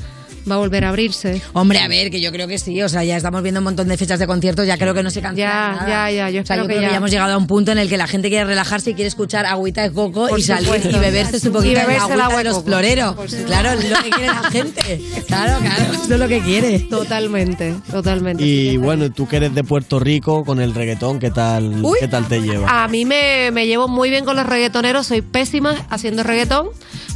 a volver a abrirse. Hombre, a ver, que yo creo que sí, o sea, ya estamos viendo un montón de fechas de conciertos, ya creo que no se cancela nada. Ya, yo espero, o sea, yo creo que ya hemos llegado a un punto en el que la gente quiere relajarse y quiere escuchar agüita de coco por y salir y beberse su poquito de agüita de los floreros. Claro, es lo que quiere la gente. Claro, eso es lo que quiere. Totalmente. Y bueno, tú que eres de Puerto Rico, con el reggaetón, ¿qué tal te lleva? A mí me llevo muy bien con los reggaetoneros, soy pésima haciendo reggaetón,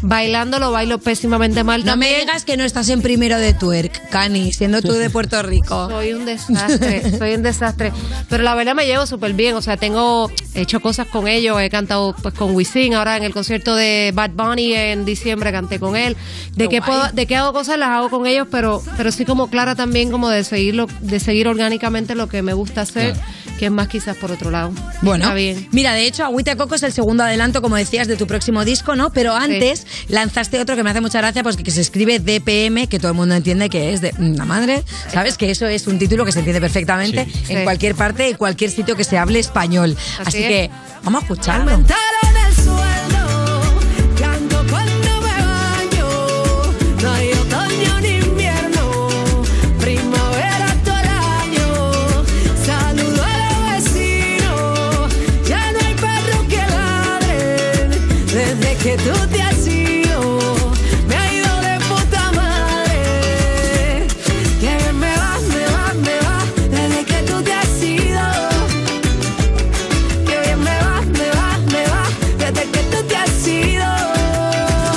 bailándolo, bailo pésimamente mal también. No me digas que no estás en primero de twerk, Kany, siendo tú de Puerto Rico. Soy un desastre. Pero la verdad me llevo súper bien, o sea, he hecho cosas con ellos, he cantado pues con Wisin, ahora en el concierto de Bad Bunny en diciembre canté con él. De que hago cosas, las hago con ellos, pero sí como Clara también, como de seguir orgánicamente lo que me gusta hacer, que es más quizás por otro lado. Bueno, está bien. Mira, de hecho, Agüita Coco es el segundo adelanto, como decías, de tu próximo disco, ¿no? Pero antes lanzaste otro que me hace mucha gracia, pues que se escribe DPM, que todo el mundo entiende que es de la madre, ¿sabes? Que eso es un título que se entiende perfectamente en cualquier parte y cualquier sitio que se hable español. Así que vamos a escucharlo. Que tú te has ido, me ha ido de puta madre. Que bien me vas, desde que tú te has ido. Que bien me vas, desde que tú te has ido.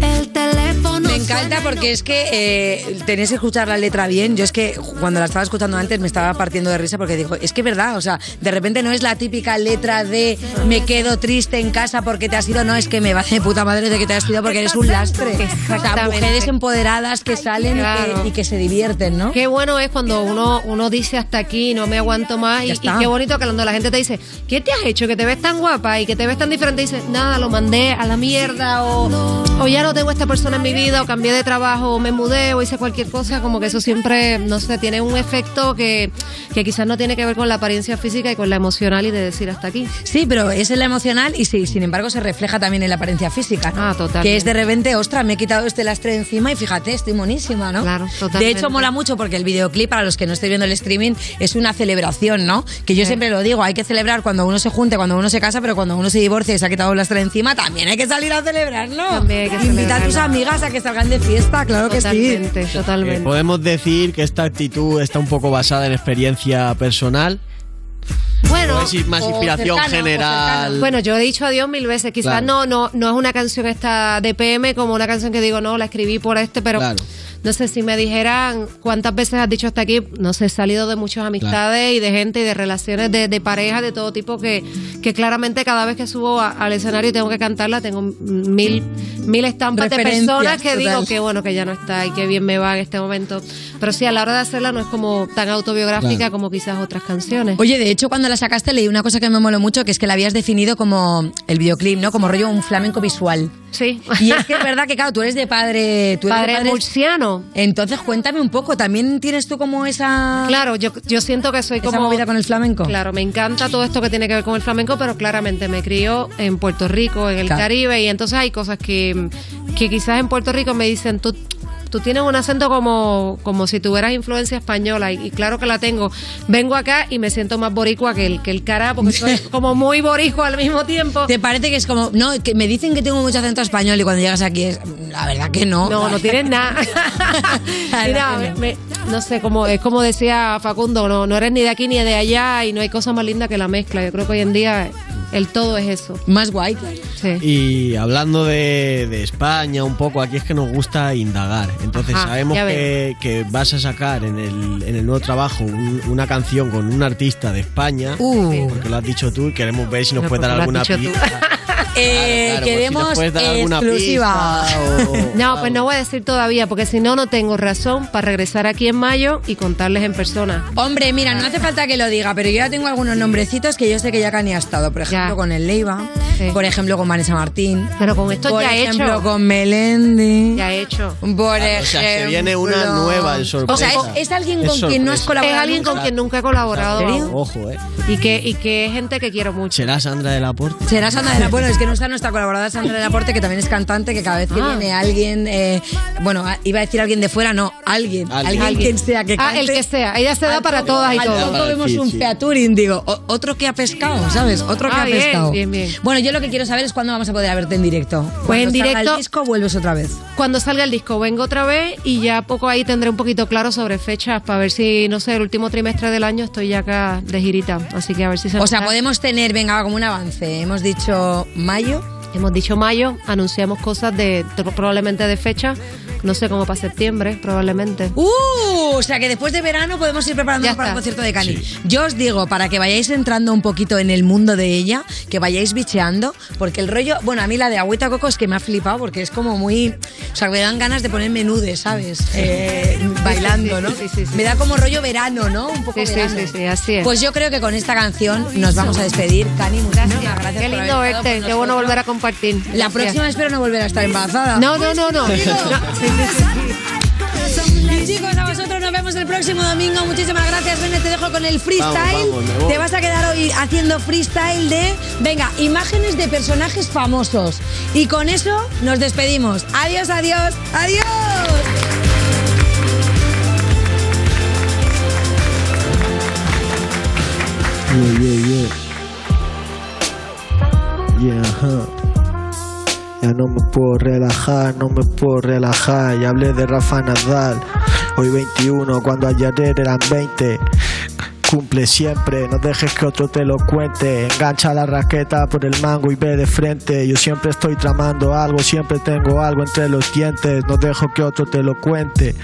El teléfono. Me encanta porque es que tenés que escuchar la letra bien. Yo es que cuando la estaba escuchando antes me estaba partiendo de risa porque dijo, es que es verdad, o sea, de repente no es la típica letra de me quedo triste en casa porque te has ido, no, es que me vas de puta madre de que te has ido porque eres un lastre. O sea, mujeres empoderadas que salen y que se divierten, ¿no? Qué bueno es cuando uno dice hasta aquí, no me aguanto más, y qué bonito que cuando la gente te dice, ¿qué te has hecho? Que te ves tan guapa y que te ves tan diferente, y dices, nada, lo mandé a la mierda, o ya no tengo esta persona en mi vida, o cambié de trabajo, o me mudé, o hice cualquier cosa, como que eso siempre, no sé, tiene un efecto que quizás no tiene que ver con la apariencia física y con la emocional y de decir hasta aquí. Sí, pero es en la emocional y sí, sin embargo se refleja también en la apariencia física, ¿no? Ah, total. Que es de repente, ostras, me he quitado este lastre encima y fíjate, estoy monísima, ¿no? Claro, totalmente. De hecho mola mucho porque el videoclip, para los que no estéis viendo el streaming, es una celebración, ¿no? Que yo siempre lo digo, hay que celebrar cuando uno se junte, cuando uno se casa, pero cuando uno se divorcia y se ha quitado un lastre encima, también hay que salir a celebrarlo. También hay que celebrarlo. Invita a tus amigas a que salgan de fiesta, claro, totalmente, que sí. Totalmente. Podemos decir que esta actitud está un poco basada en experiencia personal. Bueno, es más inspiración cercano, general. Bueno, yo he dicho adiós mil veces. Quizás no es una canción esta de PM como una canción que digo, no, la escribí por este, pero No sé, si me dijeran cuántas veces has dicho hasta aquí, no sé, he salido de muchas amistades, claro, y de gente y de relaciones de pareja, de todo tipo, que claramente cada vez que subo al escenario y tengo que cantarla, tengo mil estampas de personas que digo que bueno, que ya no está y que bien me va en este momento. Pero sí, a la hora de hacerla no es como tan autobiográfica, claro, como quizás otras canciones. Oye, de hecho, cuando la sacaste leí una cosa que me moló mucho, que es que la habías definido como el videoclip, ¿no? Como rollo un flamenco visual. Sí. Y es que es verdad que, claro, tú eres de padre... Tú eres padre murciano. Entonces, cuéntame un poco, ¿también tienes tú como esa... Claro, yo siento que soy como... movida con el flamenco. Claro, me encanta todo esto que tiene que ver con el flamenco, pero claramente me crió en Puerto Rico, en el, claro, Caribe, y entonces hay cosas que quizás en Puerto Rico me dicen... Tú tienes un acento como si tuvieras influencia española, y claro que la tengo. Vengo acá y me siento más boricua que el cara, porque soy como muy boricua al mismo tiempo. ¿Te parece que es como, no, que me dicen que tengo mucho acento español y cuando llegas aquí es, la verdad que no? No, no tienes nada. Mira, no sé, como es como decía Facundo, no eres ni de aquí ni de allá y no hay cosa más linda que la mezcla. Yo creo que hoy en día el todo es eso. Más guay, claro. Sí. Y hablando de España un poco, aquí es que nos gusta indagar. Entonces, ajá, sabemos que vas a sacar en el nuevo trabajo una canción con un artista de España, porque lo has dicho tú, y queremos ver si nos puedes dar alguna pista. Claro, queremos pues si exclusiva. No, pues no voy a decir todavía, porque si no tengo razón para regresar aquí en mayo y contarles en persona. Hombre, mira, no hace falta que lo diga, pero yo ya tengo algunos nombrecitos que yo sé que ya Kany ha estado, por ejemplo, con el Leiva, sí, por ejemplo, con Vanessa Martín. Pero con esto por ya he hecho. Por ejemplo, con Melendi. Ya he hecho. Por ejemplo. O sea, se viene una nueva, el sorpresa. O sea, es alguien con quien no has colaborado. Es alguien con quien nunca he colaborado. Ojo, Y que es gente que quiero mucho. ¿Será Sandra de la Porte? Bueno, es que no está nuestra colaboradora Sandra de la Porte, que también es cantante, que cada vez que viene alguien, bueno, iba a decir alguien de fuera, no, alguien quien sea que cante. El que sea, ella se da para todas y todos. Al vemos un featuring, digo, otro que ha pescado, ¿sabes? Otro que ha pescado. Bien. Bueno, yo lo que quiero saber es cuándo vamos a poder verte en directo. Pues en directo. Cuando salga el disco, vuelves otra vez. Cuando salga el disco, vengo otra vez y ya poco ahí tendré un poquito claro sobre fechas, para ver si, no sé, el último trimestre del año estoy ya acá de girita, así que a ver si se... O sea, podemos tener, venga, como un avance, hemos dicho... Hemos dicho mayo, anunciamos cosas probablemente de fecha, no sé, como para septiembre, probablemente. O sea que después de verano podemos ir preparándonos para el concierto de Kany. Sí. Yo os digo, para que vayáis entrando un poquito en el mundo de ella, que vayáis bicheando, porque el rollo, bueno, a mí la de Agüita Coco es que me ha flipado, porque es como muy, o sea, me dan ganas de ponerme nude, ¿sabes? Bailando, ¿no? Sí. Me da como rollo verano, ¿no? Un poco verano. Sí, así es. Pues yo creo que con esta canción nos vamos a despedir. Kany, muchísimas gracias. Qué lindo verte. Qué bueno volver a compartir. La próxima espero no volver a estar embarazada. No. Y chicos, a vosotros nos vemos el próximo domingo. Muchísimas gracias. Ven, te dejo con el freestyle. Vamos. Te vas a quedar hoy haciendo freestyle de, venga, imágenes de personajes famosos. Y con eso nos despedimos. Adiós. Ya no me puedo relajar, ya hablé de Rafa Nadal. Hoy 21, cuando ayer eran 20. Cumple siempre, no dejes que otro te lo cuente. Engancha la raqueta por el mango y ve de frente. Yo siempre estoy tramando algo, siempre tengo algo entre los dientes. No dejo que otro te lo cuente.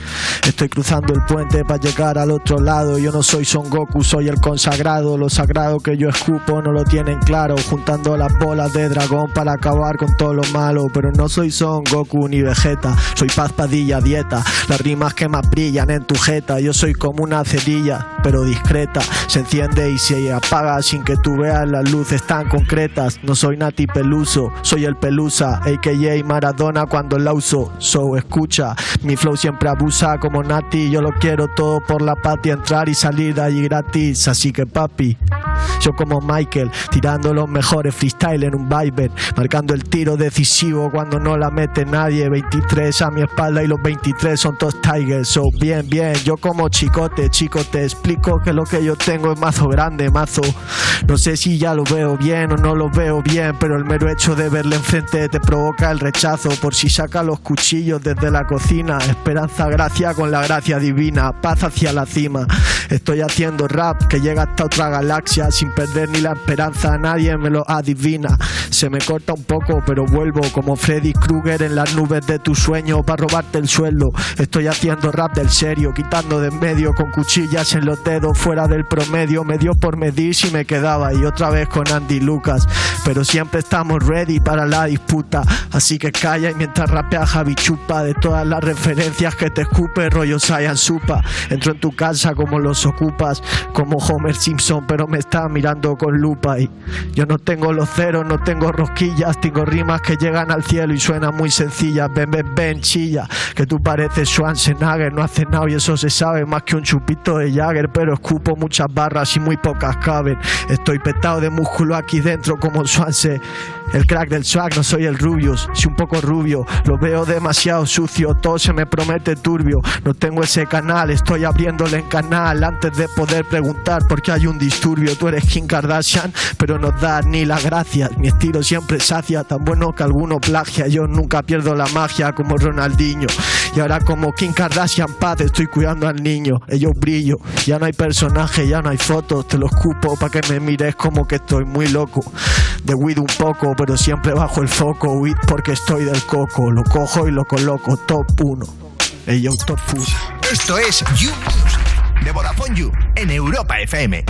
Estoy cruzando el puente para llegar al otro lado. Yo no soy Son Goku, soy el consagrado. Lo sagrado que yo escupo no lo tienen claro. Juntando las bolas de dragón para acabar con todo lo malo. Pero no soy Son Goku ni Vegeta. Soy Paz Padilla Dieta. Las rimas que más brillan en tu jeta. Yo soy como una cerilla, pero discreta. Se enciende y se apaga sin que tú veas las luces tan concretas. No soy Nati Peluso, soy el Pelusa, a.k.a. Maradona cuando la uso. So, escucha, mi flow siempre abusa como Nati. Yo lo quiero todo por la patria, entrar y salir de allí gratis. Así que papi, yo como Michael, tirando los mejores freestyle en un Viber, marcando el tiro decisivo cuando no la mete nadie. 23 a mi espalda y los 23 son todos Tigers. So, bien, yo como Chicote. Chico, te explico que lo que yo tengo es mazo grande, mazo. No sé si ya lo veo bien o no lo veo bien, pero el mero hecho de verle enfrente te provoca el rechazo. Por si saca los cuchillos desde la cocina, esperanza, gracia con la gracia divina, paz hacia la cima. Estoy haciendo rap que llega hasta otra galaxia, sin perder ni la esperanza, nadie me lo adivina. Se me corta un poco pero vuelvo como Freddy Krueger en las nubes de tu sueño para robarte el sueldo. Estoy haciendo rap del serio, quitando de en medio con cuchillas en los dedos, fuera del promedio. Me dio por medir si me quedaba y otra vez con Andy Lucas, pero siempre estamos ready para la disputa, así que calla y mientras rapea Javi chupa de todas las referencias que te escupe rollo Saiyan Supa. Entro en tu casa como los ocupas, como Homer Simpson, pero me está mirando con lupa. Y yo no tengo los ceros, no tengo rosquillas, tengo rimas que llegan al cielo y suenan muy sencillas. Ven, ven, ven, chilla, que tú pareces Schwarzenegger, no haces nada y eso se sabe, más que un chupito de Jagger, pero escupo muchas barras y muy pocas caben. Estoy petado de músculo aquí dentro como Swansea, el crack del swag, no soy el Rubius, soy un poco rubio, lo veo demasiado sucio, todo se me promete turbio. No tengo ese canal, estoy abriéndole en canal antes de poder preguntar por qué hay un disturbio. Tú eres Kim Kardashian, pero no das ni las gracias. Mi estilo siempre sacia, tan bueno que alguno plagia. Yo nunca pierdo la magia como Ronaldinho. Y ahora como Kim Kardashian, paz, estoy cuidando al niño. Ellos brillo, ya no hay personaje, ya no hay fotos. Te los cupo pa' que me mires como que estoy muy loco. De weed un poco, pero siempre bajo el foco. Weed porque estoy del coco. Lo cojo y lo coloco. Top 1. Ello, top 1. Esto es You de Vodafone You en Europa FM.